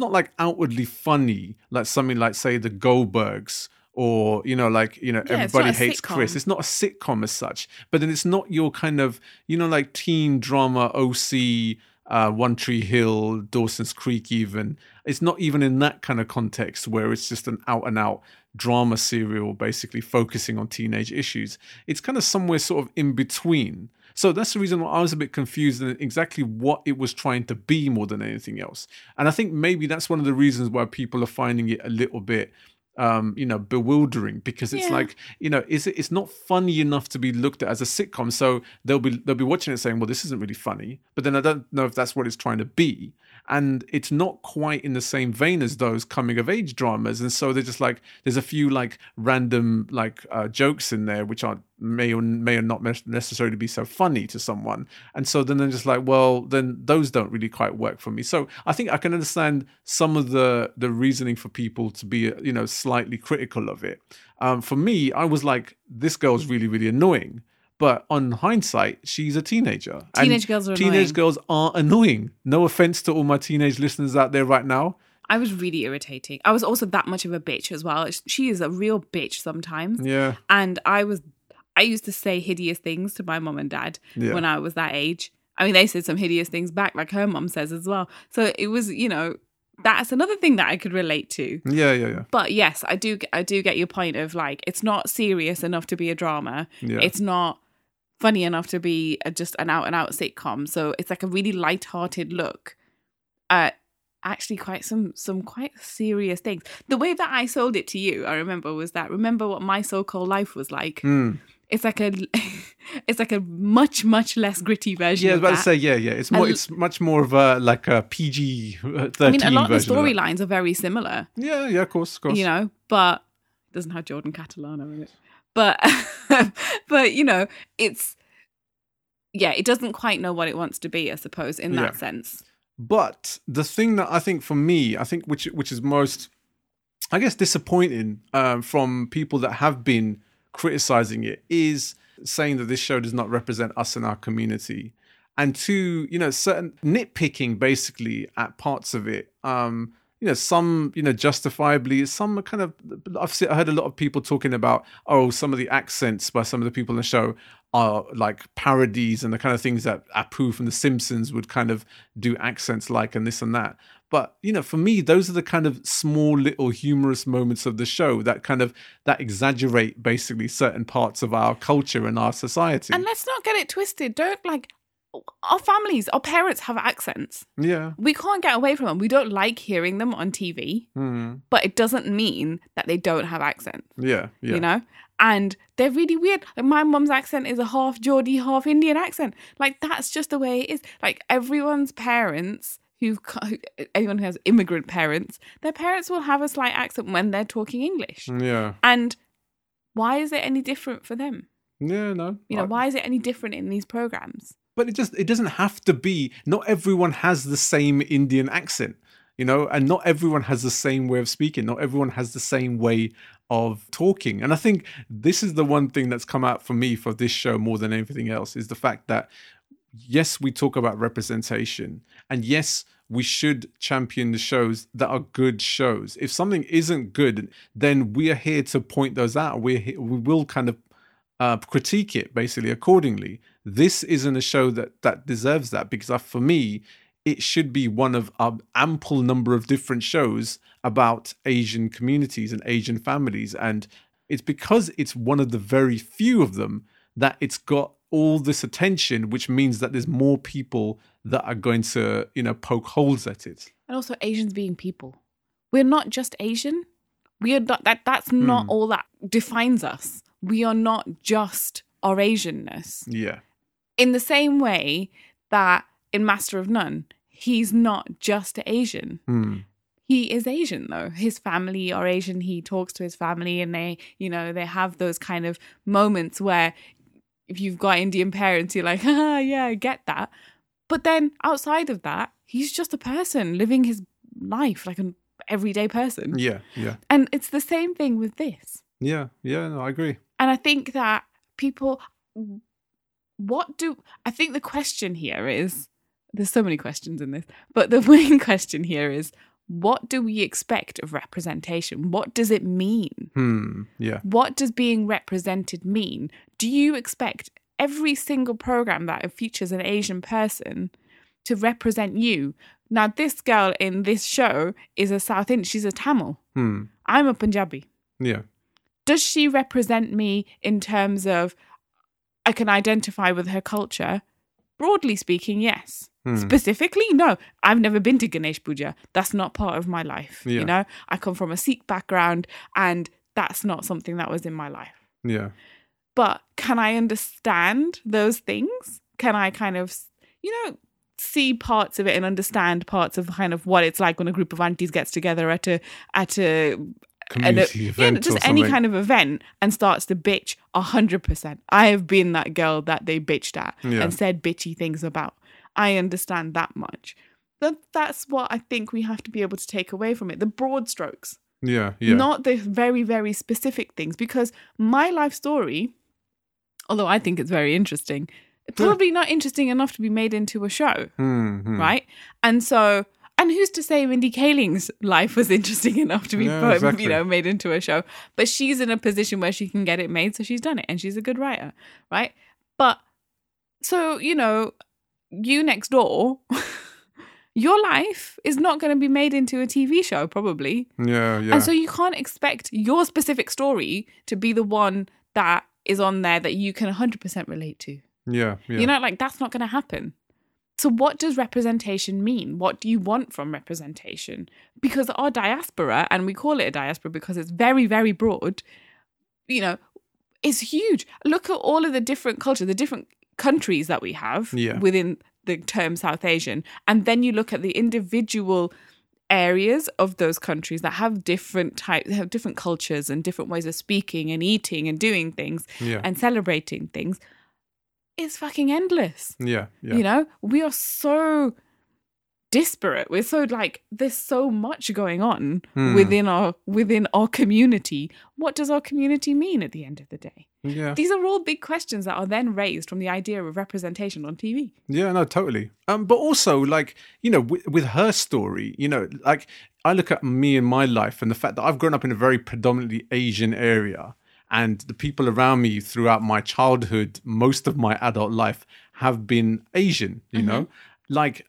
not like outwardly funny, like something like, say, The Goldbergs. Or, you know, like, you know, Everybody Hates Chris. It's not a sitcom as such. But then it's not your kind of, you know, like teen drama, OC, One Tree Hill, Dawson's Creek even. It's not even in that kind of context where it's just an out-and-out drama serial basically focusing on teenage issues. It's kind of somewhere sort of in between. So that's the reason why I was a bit confused in exactly what it was trying to be more than anything else. And I think maybe that's one of the reasons why people are finding it a little bit... you know, bewildering, because it's like, you know, it's not funny enough to be looked at as a sitcom. So they'll be watching it saying, well, this isn't really funny. But then I don't know if that's what it's trying to be. And it's not quite in the same vein as those coming of age dramas. And so they're just like, there's a few like random like jokes in there, which are may or not necessarily be so funny to someone. And so then they're just like, well, then those don't really quite work for me. So I think I can understand some of the reasoning for people to be, you know, slightly critical of it. For me, I was like, this girl's really, really annoying. But on hindsight, she's a teenager. Teenage girls are annoying. No offense to all my teenage listeners out there right now. I was really irritating. I was also that much of a bitch as well. She is a real bitch sometimes. Yeah. And I used to say hideous things to my mom and dad when I was that age. I mean, they said some hideous things back, like her mom says as well. So it was, you know, that's another thing that I could relate to. Yeah. But yes, I do get your point of like, it's not serious enough to be a drama. Yeah. It's not funny enough to be just an out-and-out sitcom. So it's like a really light-hearted look at actually quite some quite serious things. The way that I sold it to you, I remember, was that, remember what my so-called life was like? Mm. It's like a much, much less gritty version. Yeah, I was about to say, yeah. It's much more of a like a PG-13. I mean, a lot of the storylines are very similar. Yeah, of course. You know, but it doesn't have Jordan Catalano in it. But you know, it's it doesn't quite know what it wants to be, I suppose, in that sense. But the thing that I think for me, which is most, I guess, disappointing from people that have been criticizing it is saying that this show does not represent us and our community, and to, you know, certain nitpicking basically at parts of it. You know, some, you know, justifiably, some kind of, I heard a lot of people talking about, oh, some of the accents by some of the people in the show are like parodies and the kind of things that Apu from The Simpsons would kind of do accents like, and this and that. But, you know, for me, those are the kind of small little humorous moments of the show that exaggerate basically certain parts of our culture and our society. And let's not get it twisted. Don't like... Our families, our parents have accents. Yeah. We can't get away from them. We don't like hearing them on TV, but it doesn't mean that they don't have accents. Yeah. You know? And they're really weird. Like, my mum's accent is a half Geordie, half Indian accent. Like, that's just the way it is. Like, everyone's parents... Anyone who has immigrant parents, their parents will have a slight accent when they're talking English. Yeah. And why is it any different for them? Yeah, no. You know, why is it any different in these programs? But it doesn't have to be. Not everyone has the same Indian accent, you know, and not everyone has the same way of speaking. Not everyone has the same way of talking. And I think this is the one thing that's come out for me for this show more than anything else, is the fact that yes, we talk about representation, and yes, we should champion the shows that are good shows. If something isn't good, then we are here to point those out. We will kind of critique it basically accordingly. This isn't a show that deserves that, because for me, it should be one of an ample number of different shows about Asian communities and Asian families. And it's because it's one of the very few of them that it's got all this attention, which means that there's more people that are going to, poke holes at it. And also Asians being people. We're not just Asian. We are not, that's not all that defines us. We are not just our Asianness. Yeah. In the same way that in Master of None, he's not just Asian. Mm. He is Asian, though. His family are Asian. He talks to his family and they, they have those kind of moments where if you've got Indian parents, you're like, yeah, I get that. But then outside of that, he's just a person living his life like an everyday person. Yeah, yeah. And it's the same thing with this. Yeah, no, I agree. And I think that people, I think the question here is, there's so many questions in this, but the main question here is, what do we expect of representation? What does it mean? Yeah. What does being represented mean? Do you expect every single program that features an Asian person to represent you? Now, this girl in this show is a South Indian. She's a Tamil. I'm a Punjabi. Yeah. Does she represent me in terms of I can identify with her culture? Broadly speaking, yes. Specifically, no. I've never been to Ganesh Puja. That's not part of my life. Yeah. I come from a Sikh background and that's not something that was in my life. Yeah. But can I understand those things? Can I kind of, see parts of it and understand parts of kind of what it's like when a group of aunties gets together at a community event, just any kind of event, and starts to bitch 100%. I have been that girl that they bitched at and said bitchy things about. I understand that much. That's what I think we have to be able to take away from it. The broad strokes. Yeah. Not the very, very specific things. Because my life story, although I think it's very interesting, it's probably not interesting enough to be made into a show. Right? And so, and who's to say Mindy Kaling's life was interesting enough to be exactly. Made into a show. But she's in a position where she can get it made, so she's done it. And she's a good writer. Right? But, so, you next door, your life is not going to be made into a TV show, probably. Yeah. And so you can't expect your specific story to be the one that is on there that you can 100% relate to. Yeah. That's not going to happen. So what does representation mean? What do you want from representation? Because our diaspora, and we call it a diaspora because it's very, very broad, is huge. Look at all of the different cultures, the different countries that we have within the term South Asian, and then you look at the individual areas of those countries that have different types, have different cultures and different ways of speaking and eating and doing things and celebrating things. It's fucking endless. Yeah. We are so disparate. We're so there's so much going on within our community. What does our community mean at the end of the day? Yeah. These are all big questions that are then raised from the idea of representation on TV. Yeah, no, totally. But also, with her story, I look at me and my life and the fact that I've grown up in a very predominantly Asian area, and the people around me throughout my childhood, most of my adult life, have been Asian, you know?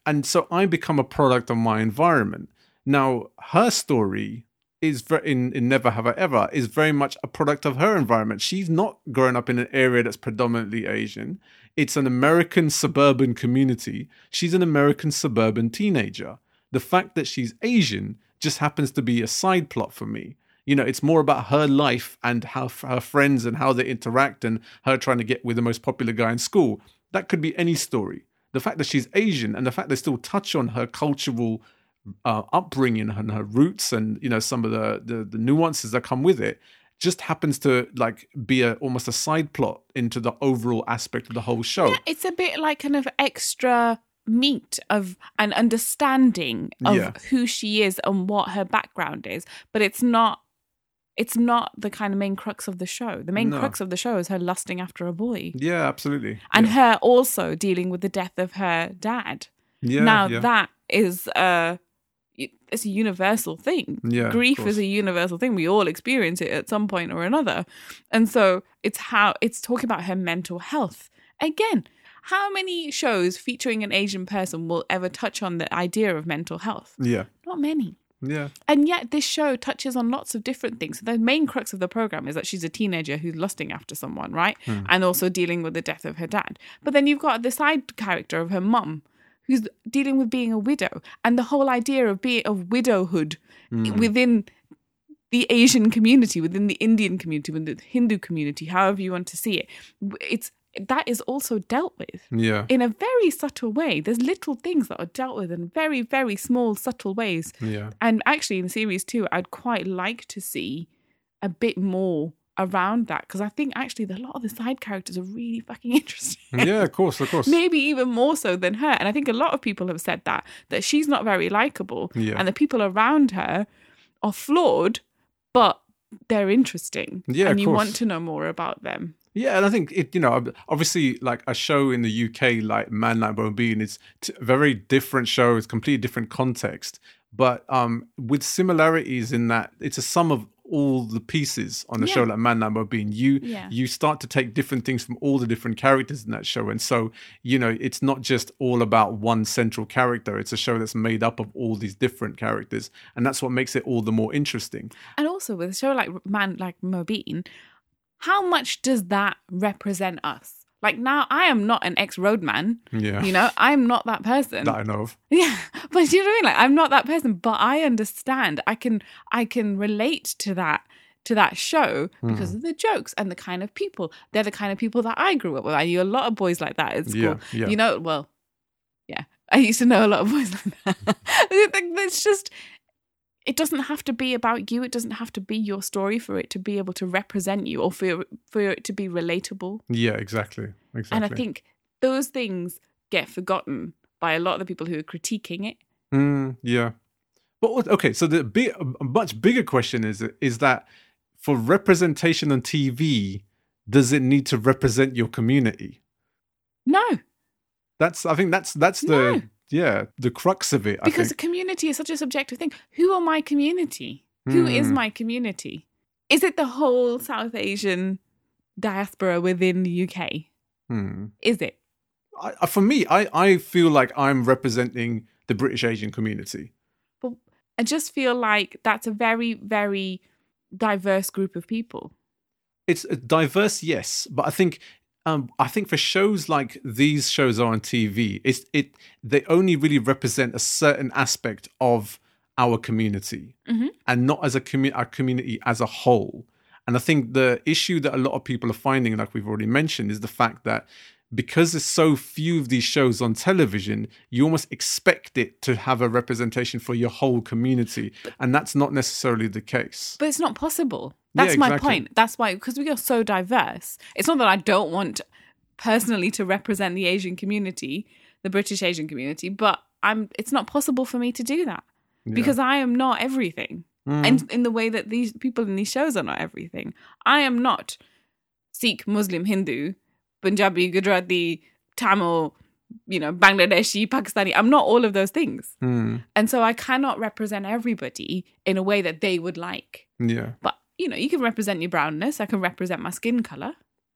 And so I become a product of my environment. Now, her story is in Never Have I Ever is very much a product of her environment. She's not grown up in an area that's predominantly Asian. It's an American suburban community. She's an American suburban teenager. The fact that she's Asian just happens to be a side plot for me. It's more about her life and how her friends and how they interact and her trying to get with the most popular guy in school. That could be any story. The fact that she's Asian and the fact they still touch on her cultural upbringing and her roots and, some of the nuances that come with it just happens to, be almost a side plot into the overall aspect of the whole show. Yeah, it's a bit like kind of extra meat of an understanding of who she is and what her background is. But it's not the kind of main crux of the show. The main crux of the show is her lusting after a boy. Yeah, absolutely. And her also dealing with the death of her dad. Yeah, now that is it's a universal thing. Yeah, grief is a universal thing. We all experience it at some point or another. And so it's talking about her mental health. Again, how many shows featuring an Asian person will ever touch on the idea of mental health? Yeah. Not many. Yeah. And yet this show touches on lots of different things. So the main crux of the program is that she's a teenager who's lusting after someone, right? Mm. And also dealing with the death of her dad. But then you've got the side character of her mum who's dealing with being a widow, and the whole idea of widowhood within the Asian community, within the Indian community, within the Hindu community, however you want to see it. That is also dealt with in a very subtle way. There's little things that are dealt with in very, very small, subtle ways. Yeah. And actually in series 2, I'd quite like to see a bit more around that, because I think actually a lot of the side characters are really fucking interesting. Yeah, of course. Maybe even more so than her. And I think a lot of people have said that she's not very likable and the people around her are flawed, but they're interesting. Yeah, and you want to know more about them. Yeah, and I think it, you know, obviously, like a show in the UK, like Man Like Mobeen, it's a very different show. It's a completely different context, but with similarities in that it's a sum of all the pieces on a show like Man Like Mobeen. You start to take different things from all the different characters in that show, and so you know it's not just all about one central character. It's a show that's made up of all these different characters, and that's what makes it all the more interesting. And also with a show like Man Like Mobeen, how much does that represent us? Like now, I am not an ex-roadman. Yeah. You know, I'm not that person. That I know of. Yeah. But you know what I mean? Like, I'm not that person, but I understand. I can relate to that show because of the jokes and the kind of people. They're the kind of people that I grew up with. I knew a lot of boys like that at school. Yeah. You know, well, yeah. I used to know a lot of boys like that. It's just... It doesn't have to be about you. It doesn't have to be your story for it to be able to represent you or for it to be relatable. Yeah, exactly. And I think those things get forgotten by a lot of the people who are critiquing it. Yeah. But okay, so a much bigger question is that for representation on TV, does it need to represent your community? No. The crux of it. Because community is such a subjective thing. Who are my community? Who is my community? Is it the whole South Asian diaspora within the UK? Is it? For me, I feel like I'm representing the British Asian community. But I just feel like that's a very, very diverse group of people. It's diverse, yes, but I think for shows like these shows are on TV, they only really represent a certain aspect of our community and not as our community as a whole. And I think the issue that a lot of people are finding, like we've already mentioned, is the fact that because there's so few of these shows on television, you almost expect it to have a representation for your whole community. And that's not necessarily the case. But it's not possible. That's my point. That's why, because we are so diverse. It's not that I don't want personally to represent the Asian community, the British Asian community, but it's not possible for me to do that because I am not everything. And in the way that these people in these shows are not everything. I am not Sikh, Muslim, Hindu, Punjabi, Gujarati, Tamil, you know, Bangladeshi, Pakistani. I'm not all of those things. And so I cannot represent everybody in a way that they would like. Yeah. But you know, you can represent your brownness. I can represent my skin colour.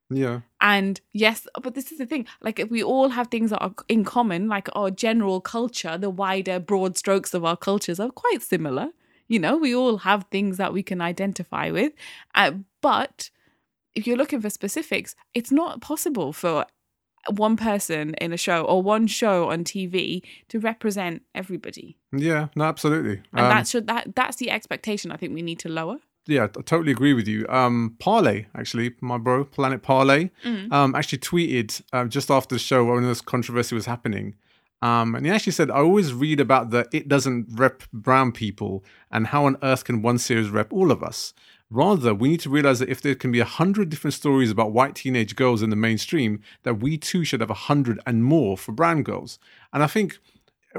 Yeah. And yes, but this is the thing. Like, if we all have things that are in common, like our general culture, the wider, broad strokes of our cultures are quite similar. You know, we all have things that we can identify with. But if you're looking for specifics, it's not possible for one person in a show or one show on TV to represent everybody. Yeah, no, absolutely. And that's the expectation I think we need to lower. Yeah, I totally agree with you. Parlay, actually, my bro, Planet Parlay, actually tweeted just after the show when this controversy was happening. And he actually said, I always read about that it doesn't rep brown people and how on earth can one series rep all of us? Rather, we need to realize that if there can be 100 different stories about white teenage girls in the mainstream, that we too should have 100 and more for brown girls. And I think...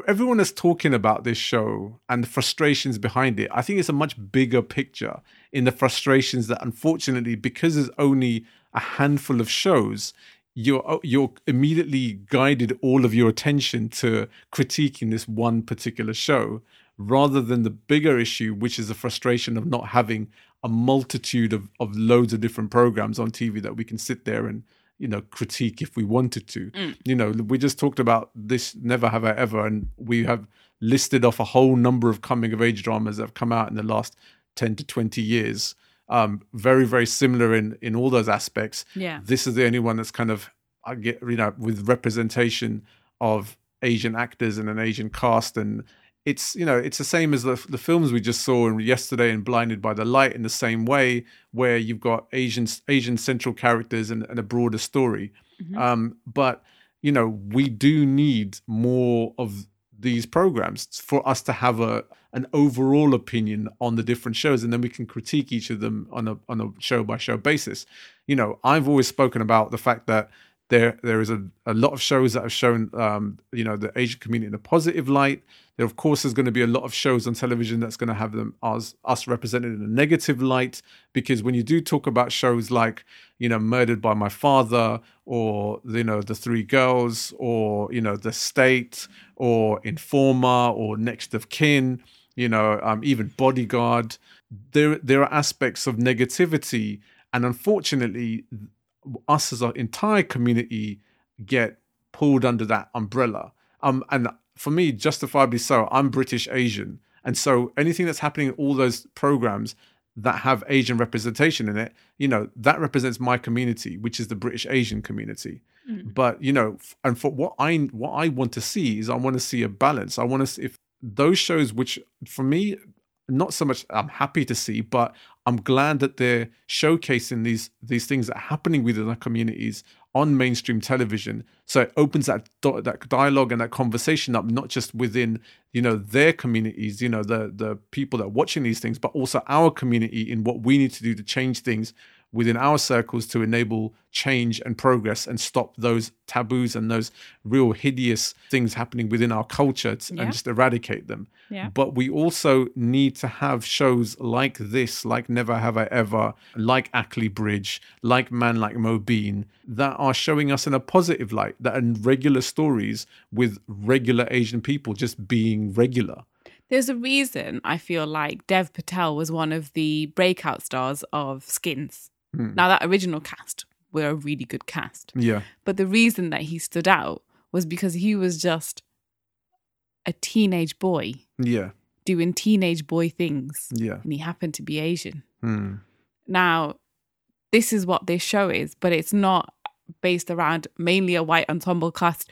everyone is talking about this show and the frustrations behind it. I think it's a much bigger picture in the frustrations that, unfortunately, because there's only a handful of shows, you're immediately guided all of your attention to critiquing this one particular show, rather than the bigger issue, which is the frustration of not having a multitude of loads of different programs on TV that we can sit there and, you know, critique if we wanted to. You know, we just talked about this Never Have I Ever, and we have listed off a whole number of coming of age dramas that have come out in the last 10 to 20 years. Very, very similar in all those aspects. Yeah. This is the only one that's kind of, I get, you know, with representation of Asian actors and an Asian cast. And it's, you know, it's the same as the films we just saw in yesterday and Blinded by the Light, in the same way where you've got Asian central characters and a broader story. Mm-hmm. But, you know, we do need more of these programs for us to have an overall opinion on the different shows, and then we can critique each of them on a show by show basis. You know, I've always spoken about the fact that there is a lot of shows that have shown the Asian community in a positive light. There, of course, is going to be a lot of shows on television that's going to have them us represented in a negative light, because when you do talk about shows like, you know, Murdered by My Father, or, you know, The Three Girls, or, you know, The State, or Informer, or Next of Kin, you know, even Bodyguard, there are aspects of negativity, and unfortunately, us as an entire community get pulled under that umbrella. And for me, justifiably so. I'm British Asian, and so anything that's happening in all those programs that have Asian representation in it, you know, that represents my community, which is the British Asian community. Mm. But, you know, and for what I want to see is, I want to see a balance. I want to see if those shows, which for me, not so much I'm happy to see, but I'm glad that they're showcasing these things that are happening within our communities on mainstream television. So it opens that dialogue and that conversation up, not just within, you know, their communities, you know, the people that are watching these things, but also our community in what we need to do to change things within our circles to enable change and progress and stop those taboos and those real hideous things happening within our culture and just eradicate them. Yeah. But we also need to have shows like this, like Never Have I Ever, like Ackley Bridge, like Man Like Mobeen, that are showing us in a positive light, that are regular stories with regular Asian people just being regular. There's a reason I feel like Dev Patel was one of the breakout stars of Skins. Now, that original cast were a really good cast. Yeah. But the reason that he stood out was because he was just a teenage boy. Yeah. Doing teenage boy things. Yeah. And he happened to be Asian. Mm. Now, this is what this show is, but it's not based around mainly a white ensemble cast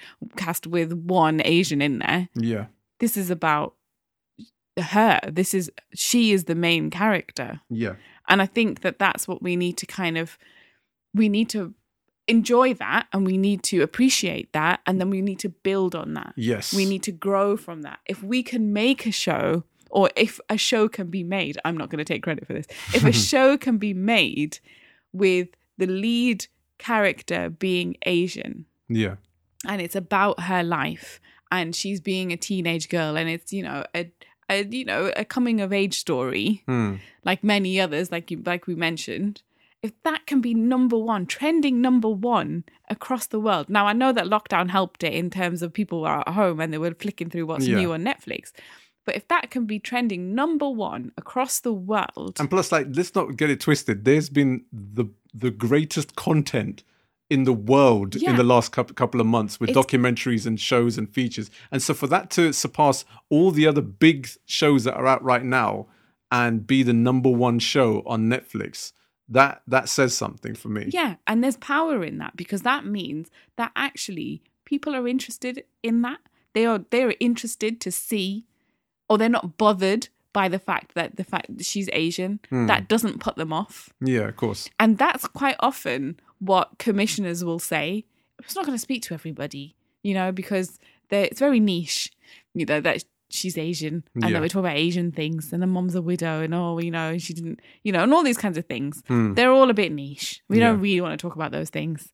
with one Asian in there. Yeah. This is about her. She is the main character. Yeah. And I think that that's what we need to we need to enjoy that, and we need to appreciate that, and then we need to build on that. Yes. We need to grow from that. If we can make a show, or if a show can be made, I'm not going to take credit for this, if a show can be made with the lead character being Asian. Yeah. And it's about her life, and she's being a teenage girl, and it's, you know, a coming of age story, like many others, like we mentioned. If that can be trending number one across the world. Now, I know that lockdown helped it in terms of people were at home and they were flicking through what's new on Netflix. But if that can be trending number one across the world. And plus, like, let's not get it twisted. There's been the greatest content in the world in the last couple of months with documentaries and shows and features. And so for that to surpass all the other big shows that are out right now and be the number one show on Netflix, that says something for me. Yeah, and there's power in that, because that means that actually people are interested in that. They are interested to see, or they're not bothered by the fact that she's Asian. That doesn't put them off. Yeah, of course. And that's quite often what commissioners will say. It's not going to speak to everybody, you know, because it's very niche, you know, that she's Asian and that we talk about Asian things, and the mom's a widow, and oh, you know, she didn't, you know, and all these kinds of things. They're all a bit niche. We don't really want to talk about those things.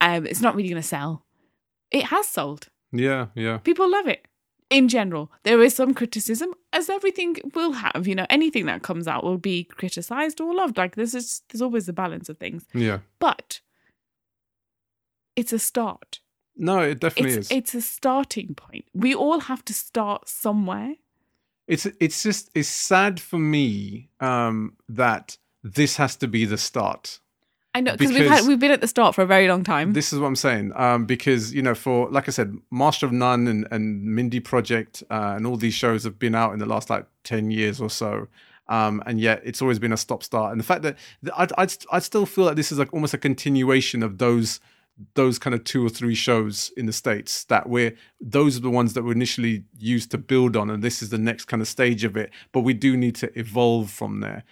It's not really going to sell. It has sold. Yeah, yeah. People love it. In general, there is some criticism, as everything will have, you know, anything that comes out will be criticised or loved. Like, there's always the balance of things. Yeah. But it's a start. No, it definitely is. It's a starting point. We all have to start somewhere. It's sad for me that this has to be the start. I know, because we've been at the start for a very long time. This is what I'm saying. Because, you know, for, like I said, Master of None and Mindy Project and all these shows have been out in the last, 10 years or so. And yet it's always been a stop-start. And the fact that I'd still feel like this is almost a continuation of those kind of two or three shows in the States that those are the ones that were initially used to build on. And this is the next kind of stage of it. But we do need to evolve from there.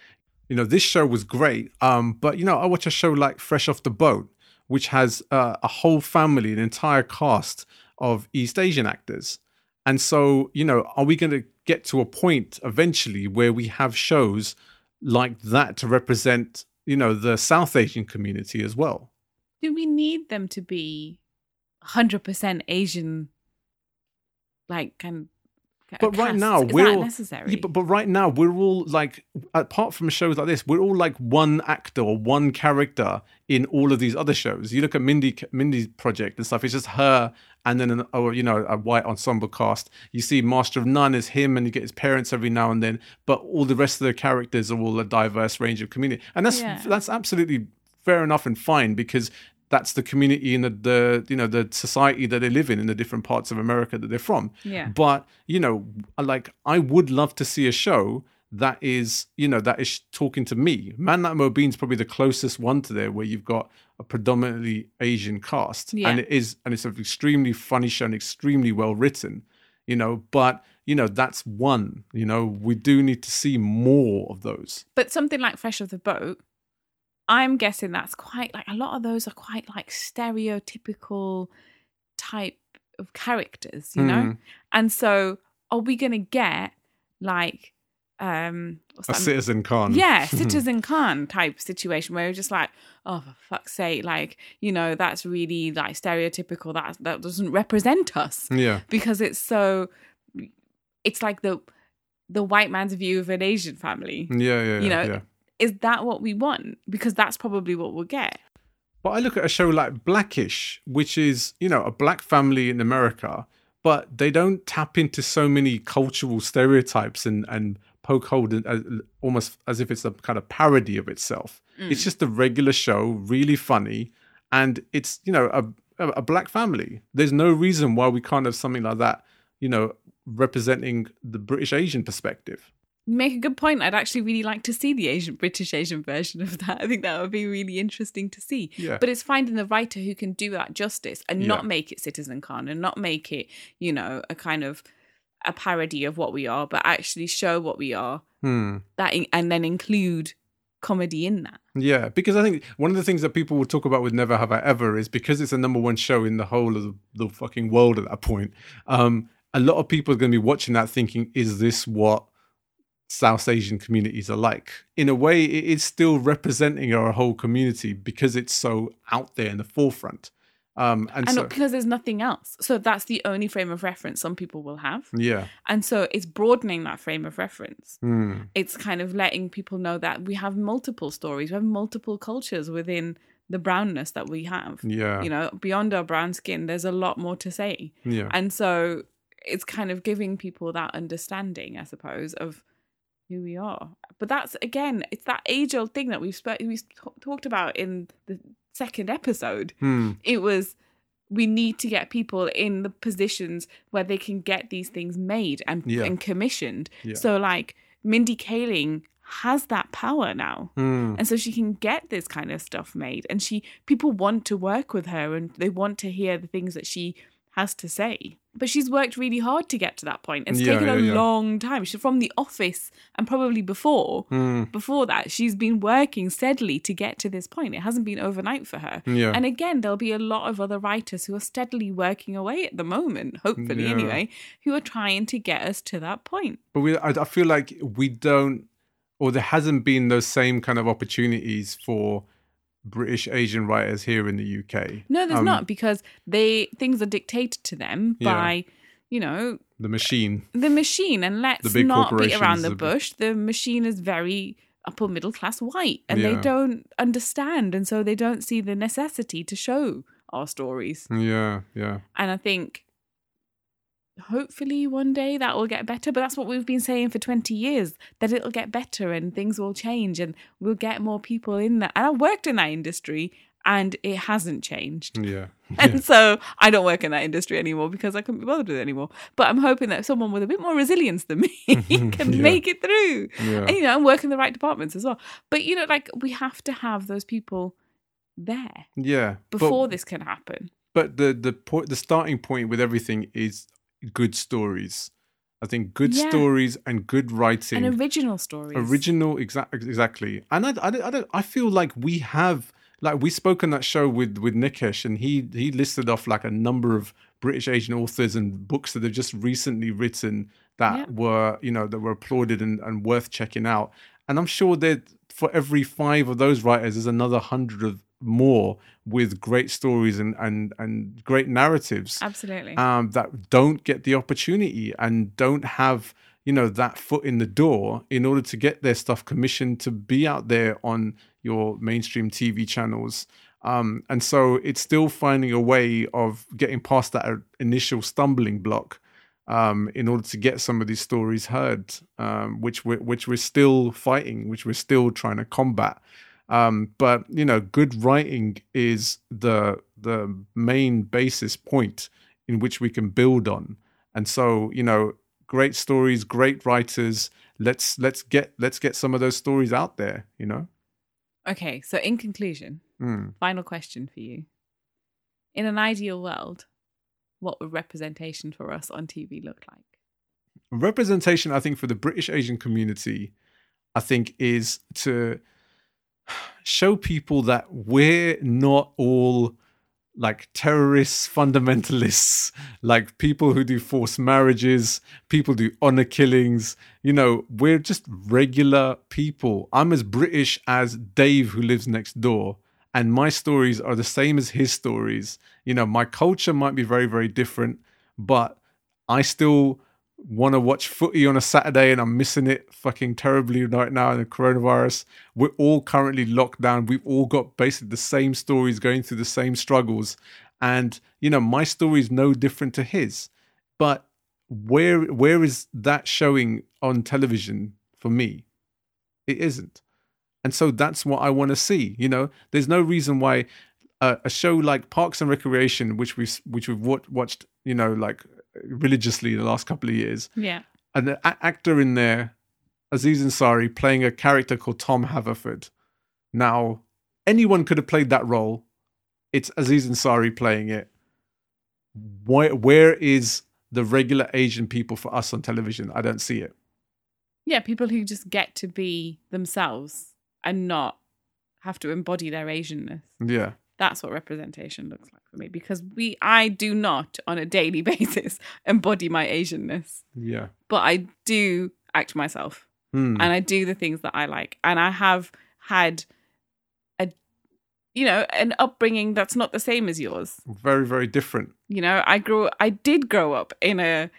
You know, this show was great, but, I watch a show like Fresh Off the Boat, which has a whole family, an entire cast of East Asian actors. And so, are we going to get to a point eventually where we have shows like that to represent, the South Asian community as well? Do we need them to be 100% Asian, But right now, we're all apart from shows like this, we're all one actor or one character in all of these other shows. You look at Mindy's Project and stuff; it's just her and then a white ensemble cast. You see Master of None is him, and you get his parents every now and then. But all the rest of the characters are all a diverse range of community, and that's absolutely fair enough and fine because that's the community and the society that they live in the different parts of America that they're from. Yeah. But, I would love to see a show that is, that is talking to me. Man Like Mobeen's probably the closest one to there where you've got a predominantly Asian cast. Yeah. And it's an extremely funny show and extremely well written, but... that's one, we do need to see more of those. But something like Fresh Off the Boat, I'm guessing that's quite a lot of those are quite stereotypical type of characters, Mm. And so are we going to get Citizen Khan? Yeah, Citizen Khan type situation where you're just oh, for fuck's sake, that's really stereotypical. That doesn't represent us. Yeah. Because it's so, it's the white man's view of an Asian family. Yeah. Yeah. Is that what we want? Because that's probably what we'll get. But I look at a show like Blackish, which is, a black family in America, but they don't tap into so many cultural stereotypes and poke hold almost as if it's a kind of parody of itself. Mm. It's just a regular show, really funny. And it's, a black family. There's no reason why we can't have something like that, representing the British Asian perspective. You make a good point. I'd actually really like to see the British Asian version of that. I think that would be really interesting to see. Yeah. But it's finding the writer who can do that justice and not make it Citizen Khan and not make it, a kind of a parody of what we are, but actually show what we are. Hmm. And then include comedy in that. Yeah, because I think one of the things that people will talk about with Never Have I Ever is because it's a number one show in the whole of the fucking world at that point, a lot of people are going to be watching that thinking, is this what South Asian communities alike? In a way, it is still representing our whole community because it's so out there in the forefront. And because there's nothing else. So that's the only frame of reference some people will have. Yeah. And so it's broadening that frame of reference. Mm. It's kind of letting people know that we have multiple stories. We have multiple cultures within the brownness that we have. Yeah. Beyond our brown skin, there's a lot more to say. Yeah. And so it's kind of giving people that understanding, I suppose, of who we are. But that's, again, it's that age-old thing that we've talked about in the second episode. Mm. It was, we need to get people in the positions where they can get these things made and commissioned. Yeah. So Mindy Kaling has that power now. Mm. And so she can get this kind of stuff made. And people want to work with her and they want to hear the things that she has to say. But she's worked really hard to get to that point. It's taken a long time. She's from The Office and probably before that, she's been working steadily to get to this point. It hasn't been overnight for her. Yeah. And again, there'll be a lot of other writers who are steadily working away at the moment, hopefully anyway, who are trying to get us to that point. But I feel like we don't, or there hasn't been those same kind of opportunities for British Asian writers here in the UK. No, there's not, because things are dictated to them by, the machine. And let's not beat around the bush. The machine is very upper middle class white, and they don't understand, and so they don't see the necessity to show our stories. Yeah, yeah. And I think hopefully one day that will get better, but that's what we've been saying for 20 years, that it'll get better and things will change and we'll get more people in that. And I worked in that industry and it hasn't changed. Yeah. And so I don't work in that industry anymore because I couldn't be bothered with it anymore. But I'm hoping that someone with a bit more resilience than me can make it through. Yeah. And, you know, and work in the right departments as well. But, you know, like, we have to have those people there. Yeah. Before this can happen. But the starting point with everything is good stories. I think good stories and good writing. And original stories. Exactly. And I feel like we have... Like, we spoke on that show with Nikesh, and he listed off like a number of British Asian authors and books that have just recently written that were, you know, that were applauded and worth checking out. And I'm sure that for every 5 of those writers, there's another 100 of more with great stories and great narratives. Absolutely. That don't get the opportunity and don't have, you know, that foot in the door in order to get their stuff commissioned to be out there on your mainstream TV channels. And so it's still finding a way of getting past that initial stumbling block in order to get some of these stories heard, which we're still fighting, which we're still trying to combat. But, you know, good writing is the main basis point in which we can build on. And so, you know, great stories, great writers. Let's get some of those stories out there, you know? Okay, so in conclusion, final question for you. In an ideal world, what would representation for us on TV look like? Representation, I think, for the British Asian community, I think, is to show people that we're not all like terrorists, fundamentalists, like people who do forced marriages, people do honor killings. You know, we're just regular people. I'm as British as Dave, who lives next door, and my stories are the same as his stories. You know, my culture might be very, very different, but I still want to watch footy on a Saturday, and I'm missing it fucking terribly right now in the coronavirus. We're all currently locked down. We've all got basically the same stories, going through the same struggles. And, you know, my story is no different to his. But where is that showing on television for me? It isn't. And so that's what I want to see. You know, there's no reason why a show like Parks and Recreation, which we've watched, you know, like religiously the last couple of years, and the actor in there, Aziz Ansari, playing a character called Tom Haverford. Now, anyone could have played that role. It's Aziz Ansari playing it. Where is the regular Asian people for us on television? I don't see it. Yeah, people who just get to be themselves and not have to embody their Asianness. Yeah. That's what representation looks like for me, because I do not on a daily basis embody my Asianness. Yeah. But I do act myself and I do the things that I like. And I have had an upbringing that's not the same as yours. Very, very different. You know, I did grow up in a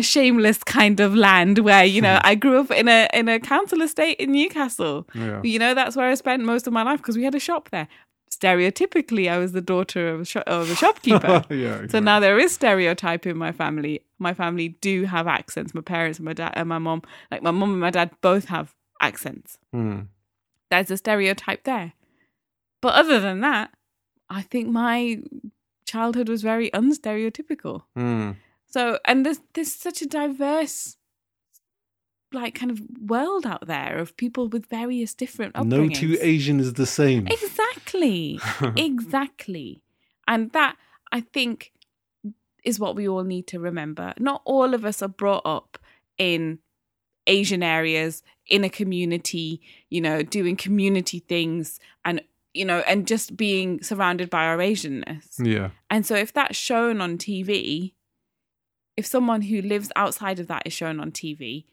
shameless kind of land where, you know, I grew up in a council estate in Newcastle. Yeah. You know, that's where I spent most of my life because we had a shop there. Stereotypically, I was the daughter of a shopkeeper. Yeah, so now there is stereotype in my family. My family do have accents. My parents and my dad and my mom, like my mom and my dad, both have accents. There's a stereotype there. But other than that, I think my childhood was very unstereotypical. So, and there's such a diverse, like, kind of world out there of people with various different upbringings. No two Asian is the same. Exactly. And that, I think, is what we all need to remember. Not all of us are brought up in Asian areas, in a community, you know, doing community things and, you know, and just being surrounded by our Asianness. Yeah. And so if that's shown on TV, if someone who lives outside of that is shown on TV,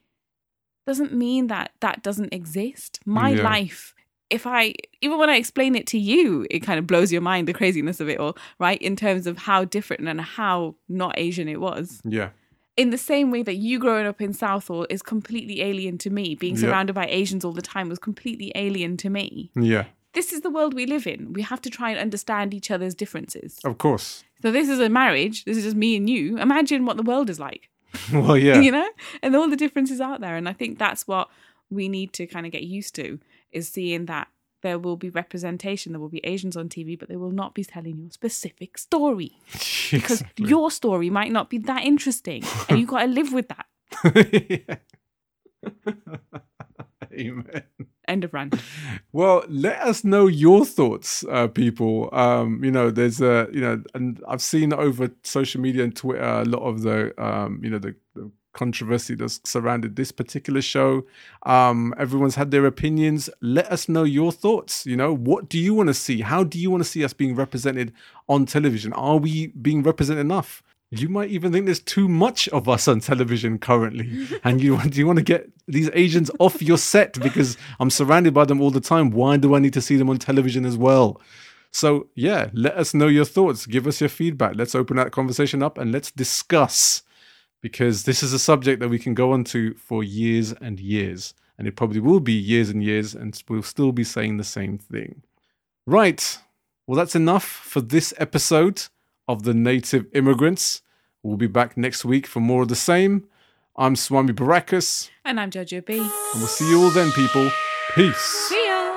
doesn't mean that doesn't exist. My life, even when I explain it to you, it kind of blows your mind, the craziness of it all, right? In terms of how different and how not Asian it was. Yeah. In the same way that you growing up in Southall is completely alien to me, being surrounded by Asians all the time was completely alien to me. Yeah. this is the world we live in. We have to try and understand each other's differences. Of course. So this is a marriage. This is just me and you. Imagine what the world is like. Well, yeah. You know? And all the differences out there. And I think that's what we need to kind of get used to, is seeing that there will be representation. There will be Asians on TV, but they will not be telling your specific story. Exactly. Because your story might not be that interesting. And you've got to live with that. Amen. End of rant. Well, let us know your thoughts, people. There's a, and I've seen over social media and Twitter a lot of the controversy that's surrounded this particular show. Everyone's had their opinions. Let us know your thoughts. What do you want to see? How do you want to see us being represented on television? Are we being represented enough? You might even think there's too much of us on television currently. And you want to get these Asians off your set, because I'm surrounded by them all the time. Why do I need to see them on television as well? So, yeah, let us know your thoughts. Give us your feedback. Let's open that conversation up and let's discuss, because this is a subject that we can go on to for years and years. And it probably will be years and years, and we'll still be saying the same thing. Right. Well, that's enough for this episode of the Native Immigrants. We'll be back next week for more of the same. I'm Swami Barakas. And I'm Jojo B. And we'll see you all then, people. Peace. See ya.